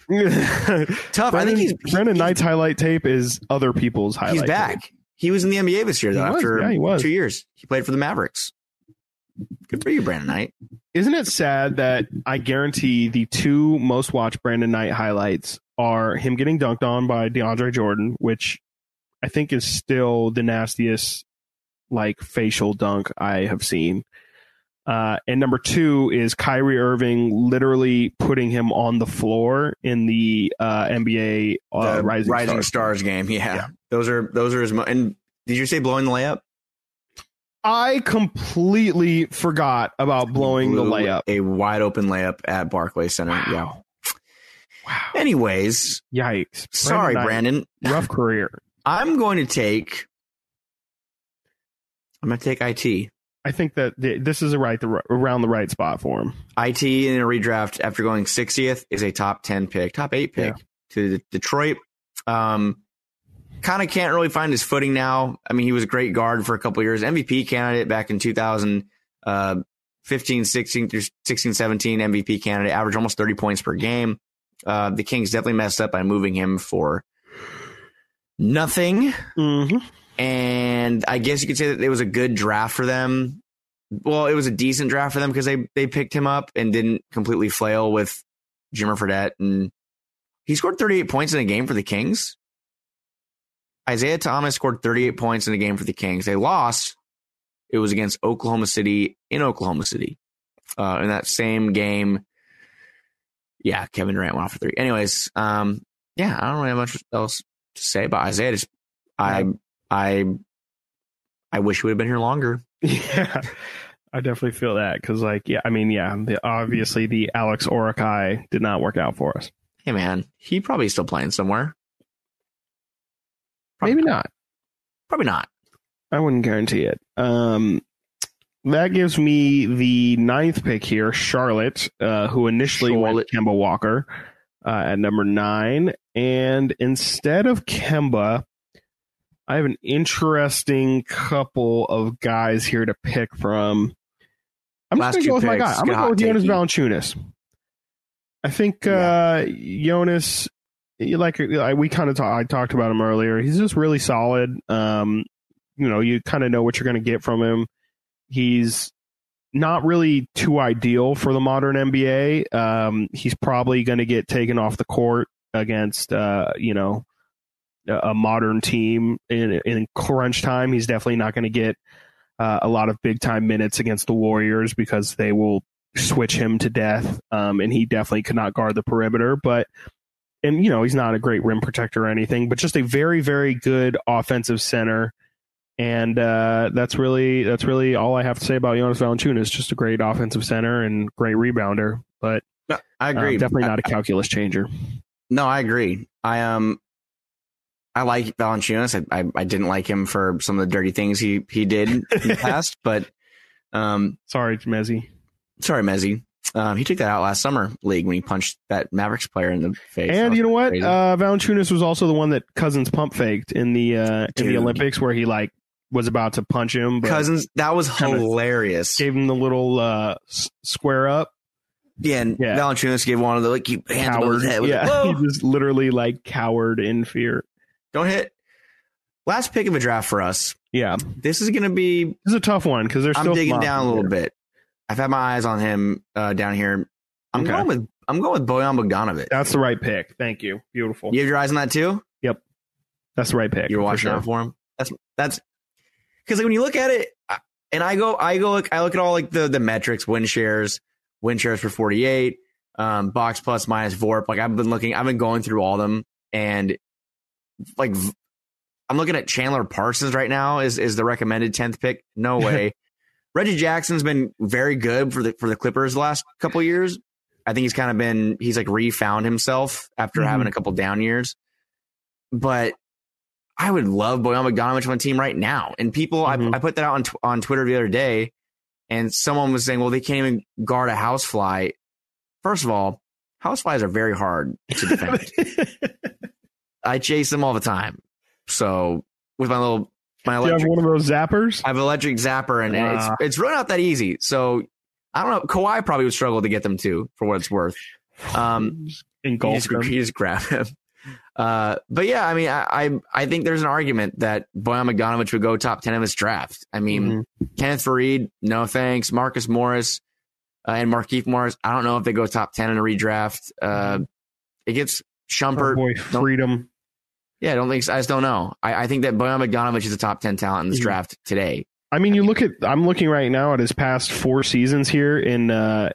tough. Brandon, I think he's Brandon he, Knight's he's, highlight tape is other people's highlight. He's back. Tape. He was in the N B A this year, though, he after was, yeah, he was. two years. He played for the Mavericks. Good for you, Brandon Knight. Isn't it sad that I guarantee the two most watched Brandon Knight highlights are him getting dunked on by DeAndre Jordan, which I think is still the nastiest like facial dunk I have seen. Uh, and number two is Kyrie Irving literally putting him on the floor in the uh, N B A uh, the Rising, Rising Stars, Stars game. Yeah. yeah, those are those are his. Mo- and did you say blowing the layup? I completely forgot about blowing Blew the layup. A wide open layup at Barclays Center. Wow. Yeah. Wow. Anyways, yikes! Brandon Sorry, Brandon. Rough career. I'm going to take. I'm going to take I T. I think that this is a right the, around the right spot for him. I T in a redraft after going sixtieth is a top ten pick, top eight pick yeah. to Detroit. Um, kind of can't really find his footing now. I mean, he was a great guard for a couple of years, M V P candidate back in two thousand fifteen, sixteen, sixteen, seventeen, M V P candidate, averaged almost thirty points per game. Uh, the Kings definitely messed up by moving him for nothing. Mm-hmm. And I guess you could say that it was a good draft for them. Well, it was a decent draft for them because they, they picked him up and didn't completely flail with Jimmer Fredette. And he scored thirty-eight points in a game for the Kings. Isaiah Thomas scored thirty-eight points in a game for the Kings. They lost. It was against Oklahoma City in Oklahoma City. Uh, in that same game, yeah, Kevin Durant went off for three. Anyways, um, yeah, I don't really have much else to say about Isaiah. Just, I... I I I wish we would have been here longer. Yeah, I definitely feel that because, like, yeah, I mean, yeah, the, obviously the Alex Orakai did not work out for us. Hey, man, he probably is still playing somewhere. Probably Maybe not. Probably not. I wouldn't guarantee it. Um, that gives me the ninth pick here, Charlotte, uh, who initially Charlotte. went Kemba Walker uh, at number nine. And instead of Kemba, I have an interesting couple of guys here to pick from. I'm Last just going to go with picks. my guy. I'm going to go with Jonas Valanciunas. I think yeah. uh, Jonas, like we kind of talk, I talked about him earlier. He's just really solid. Um, you know, you kind of know what you're going to get from him. He's not really too ideal for the modern N B A. Um, he's probably going to get taken off the court against, uh, you know, a modern team in, in crunch time. He's definitely not going to get uh, a lot of big time minutes against the Warriors because they will switch him to death. Um, and he definitely could not guard the perimeter, but, and you know, he's not a great rim protector or anything, but just a very, very good offensive center. And uh, that's really, that's really all I have to say about Jonas Valanciunas. Just a great offensive center and great rebounder, but no, I agree. Uh, definitely not a calculus changer. No, I agree. I, um, I like Valanciunas. I, I I didn't like him for some of the dirty things he, he did in the past, but um, sorry, Mezzi. Sorry, Mezzi. Um, he took that out last summer league when he punched that Mavericks player in the face. And you know what? Uh, Valanciunas was also the one that Cousins pump faked in the uh, in the Olympics, where he like was about to punch him. But Cousins, that was hilarious. Gave him the little uh, square up. Yeah, and yeah. Valanciunas gave one of the like he cowered. Yeah, like, he just literally like cowered in fear. Don't hit. Last pick of a draft for us. Yeah. This is going to be... This is a tough one because there's I'm still digging down a little here. bit. I've had my eyes on him uh, down here. I'm okay. going with I'm going with Bojan Bogdanovic. That's the right pick. Thank you. Beautiful. You have your eyes on that too? Yep. That's the right pick. You're watching out for, sure. for him? That's... that's Because like, when you look at it, and I go, I go look, I look at all like the, the metrics, win shares, win shares for forty-eight, um, box plus minus V O R P. Like I've been looking, I've been going through all of them, and like I'm looking at Chandler Parsons right now is, is the recommended tenth pick. No way. Reggie Jackson's been very good for the, for the Clippers the last couple of years. I think he's kind of been, he's like refound himself after mm-hmm. having a couple down years, but I would love Bojan Bogdanovic on the team right now. And people, mm-hmm. I, I put that out on, on Twitter the other day and someone was saying, well, they can't even guard a housefly. First of all, houseflies are very hard to defend. I chase them all the time. So with my little, my electric, do you have one of those zappers? I have an electric zapper and uh, it's, it's really not that easy. So I don't know. Kawhi probably would struggle to get them too, for what it's worth. Um, Engulf you just, them. You just grab him. Uh, but yeah, I mean, I, I, I think there's an argument that Bojan Bogdanović would go top ten of this draft. I mean, mm-hmm. Kenneth Faried, no thanks. Marcus Morris uh, and Markieff Morris. I don't know if they go top ten in a redraft. Uh, it gets Shumpert. Oh boy, Freedom. Yeah, I don't think so. I just don't know. I, I think that Bojan Bogdanović is a top ten talent in this mm-hmm. draft today. I mean, you look at, I'm looking right now at his past four seasons here in, uh,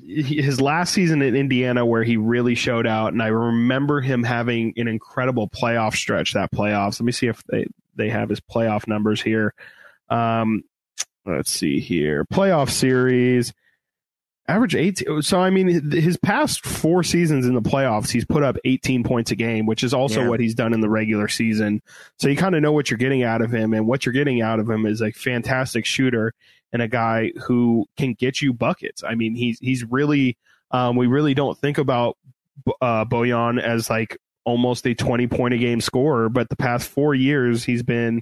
his last season in Indiana where he really showed out. And I remember him having an incredible playoff stretch, that playoffs. Let me see if they, they have his playoff numbers here. Um, let's see here. Playoff series average eighteen. So, I mean, his past four seasons in the playoffs, he's put up eighteen points a game, which is also yeah. what he's done in the regular season. So you kind of know what you're getting out of him, and what you're getting out of him is a fantastic shooter and a guy who can get you buckets. I mean, he's he's really, um, we really don't think about uh, Bojan as like almost a twenty point a game scorer, but the past four years, he's been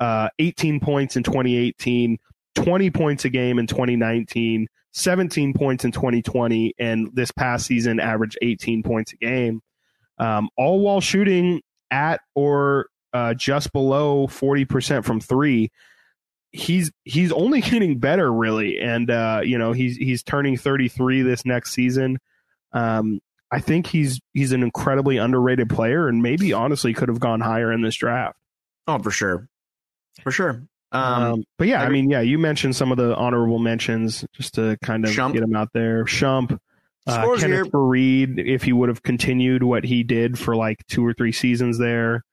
uh, eighteen points in twenty eighteen, twenty points a game in twenty nineteen, seventeen points in twenty twenty, and this past season averaged eighteen points a game, um, all while shooting at or uh, just below forty percent from three. He's he's only getting better, really, and uh, you know he's he's turning thirty-three this next season. Um, I think he's he's an incredibly underrated player, and maybe honestly could have gone higher in this draft. Oh, for sure, for sure. Um, um, but yeah, I, I mean, yeah, you mentioned some of the honorable mentions just to kind of Shump. get them out there. Shump, uh, Kenneth Faried, if he would have continued what he did for like two or three seasons there.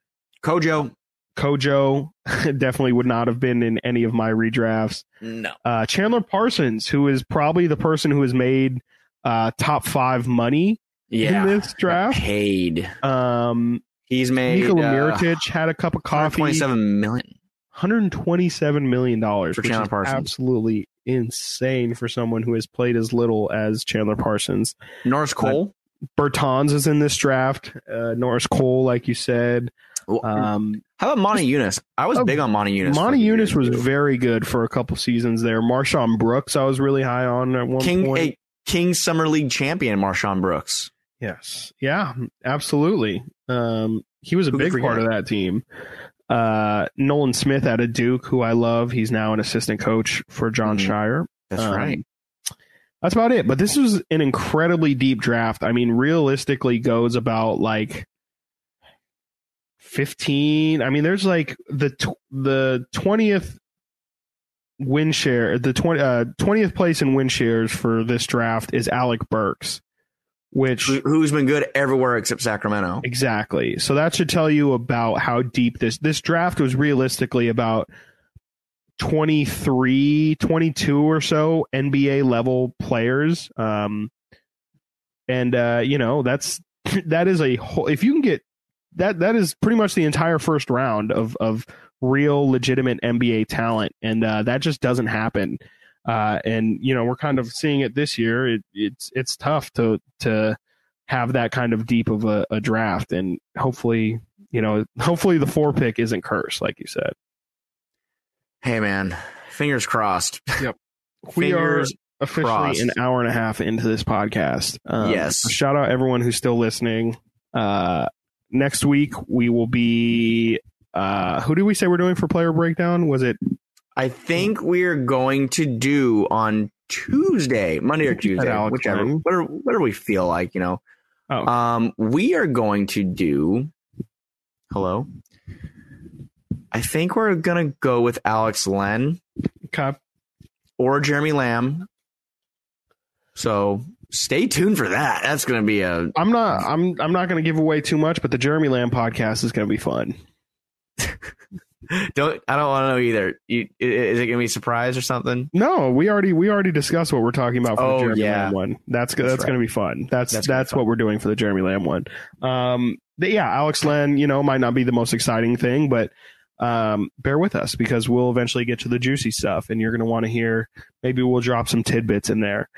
Kojo. Kojo definitely would not have been in any of my redrafts. No. Uh, Chandler Parsons, who is probably the person who has made uh, top five money yeah, in this draft. Paid. Um, He's made. Nikola uh, Mirotic had a cup of coffee. one hundred twenty-seven million dollars. one hundred twenty-seven million dollars. For Chandler Parsons. Absolutely insane for someone who has played as little as Chandler Parsons. Norris Cole. Uh, Bertans is in this draft. Uh, Norris Cole, like you said. Um, How about Monty Eunis? I was uh, big on Monty Eunis. Monty Eunis was very good for a couple seasons there. Marshawn Brooks, I was really high on at one King, point. A King Summer League champion, Marshawn Brooks. Yes. Yeah, absolutely. Um, he was a who big part of that team. Uh, Nolan Smith out of Duke, who I love. He's now an assistant coach for John mm-hmm. Shire. That's um, right. That's about it. But this was an incredibly deep draft. I mean, realistically goes about like fifteen. I mean, there's like the tw- the twentieth win share, the tw- uh, twentieth place in win shares for this draft is Alec Burks, which who's been good everywhere except Sacramento. Exactly. So that should tell you about how deep this this draft was. Realistically about twenty-three, twenty-two or so N B A level players. Um, and uh, you know, that's that is a whole, if you can get That that is pretty much the entire first round of of real legitimate N B A talent, and uh, that just doesn't happen. Uh, and you know we're kind of seeing it this year. It, it's it's tough to to have that kind of deep of a, a draft, and hopefully you know hopefully the four pick isn't cursed, like you said. Hey man, fingers crossed. Yep, we fingers are officially crossed. An hour and a half into this podcast. Um, yes, shout out everyone who's still listening. Uh, Next week, we will be... Uh, who did we say we're doing for player breakdown? Was it... I think we're going to do on Tuesday, Monday or Tuesday, whichever, whatever, whatever we feel like, you know. Oh, okay. Um, we are going to do... Hello? I think we're going to go with Alex Len. Okay. Or Jeremy Lamb. So... Stay tuned for that. That's going to be a. I'm not. I'm. I'm not going to give away too much, but the Jeremy Lamb podcast is going to be fun. don't. I don't want to know either. You, is it going to be a surprise or something? No, we already. We already discussed what we're talking about for oh, the Jeremy yeah. Lamb one. That's that's, that's right. going to be fun. That's that's, that's what fun. We're doing for the Jeremy Lamb one. Um. Yeah, Alex Len. You know, might not be the most exciting thing, but. Um, bear with us because we'll eventually get to the juicy stuff, and you're going to want to hear. Maybe we'll drop some tidbits in there.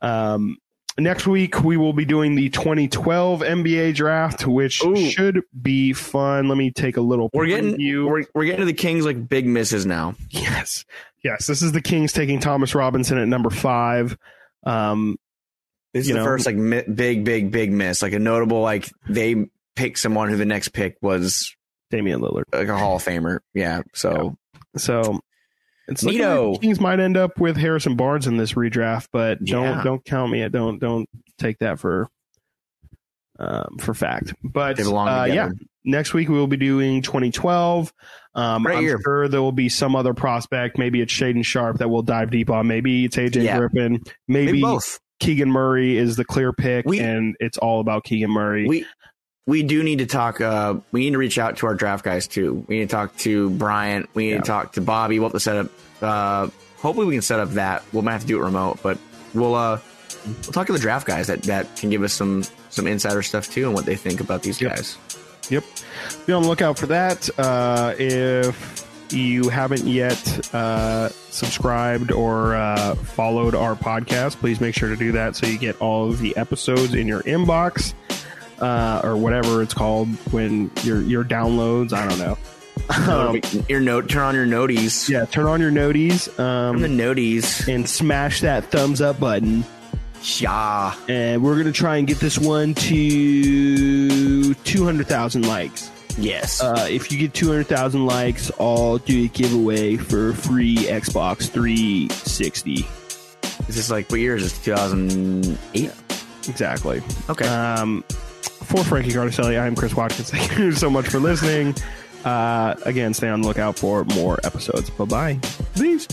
Um. Next week, we will be doing the twenty twelve N B A draft, which Ooh. should be fun. Let me take a little. We're getting you. We're, we're getting to the Kings like big misses now. Yes. Yes. This is the Kings taking Thomas Robinson at number five. Um, this is the know, first like mi- big, big, big miss, like a notable, like they pick someone who the next pick was Damian Lillard, like a Hall of Famer. Yeah. So, yeah. so it's like the Kings might end up with Harrison Barnes in this redraft, but don't, yeah. don't count me. Don't, don't take that for, um, for fact, but, uh, yeah, next week we will be doing twenty twelve. Um, right I'm here. sure there will be some other prospect. Maybe it's Shaedon Sharpe that we'll dive deep on. Maybe it's A J. Yeah. Griffin. Maybe, Maybe both. Keegan Murray is the clear pick, we, and it's all about Keegan Murray. We we do need to talk. Uh, we need to reach out to our draft guys, too. We need to talk to Bryant. We need yeah. to talk to Bobby. We'll have to set up. Uh, hopefully we can set up that. We'll might have to do it remote, but we'll uh, we'll talk to the draft guys that, that can give us some, some insider stuff, too, and what they think about these yep. guys. Yep. Be on the lookout for that. Uh, if you haven't yet uh, subscribed or uh, followed our podcast, please make sure to do that so you get all of the episodes in your inbox uh, or whatever it's called when your your downloads. I don't know. Um, your note. Turn on your noties. Yeah, turn on your noties. Um, turn the noties and smash that thumbs up button. Yeah. And we're gonna try and get this one to two hundred thousand likes. Yes. Uh, if you get two hundred thousand likes, I'll do a giveaway for a free Xbox three sixty. This is like, what year is this? two thousand eight? Yeah, exactly. Okay. Um, for Frankie Cardicelli, I'm Chris Watkins. Thank you so much for listening. Uh, again, stay on the lookout for more episodes. Bye-bye. Peace.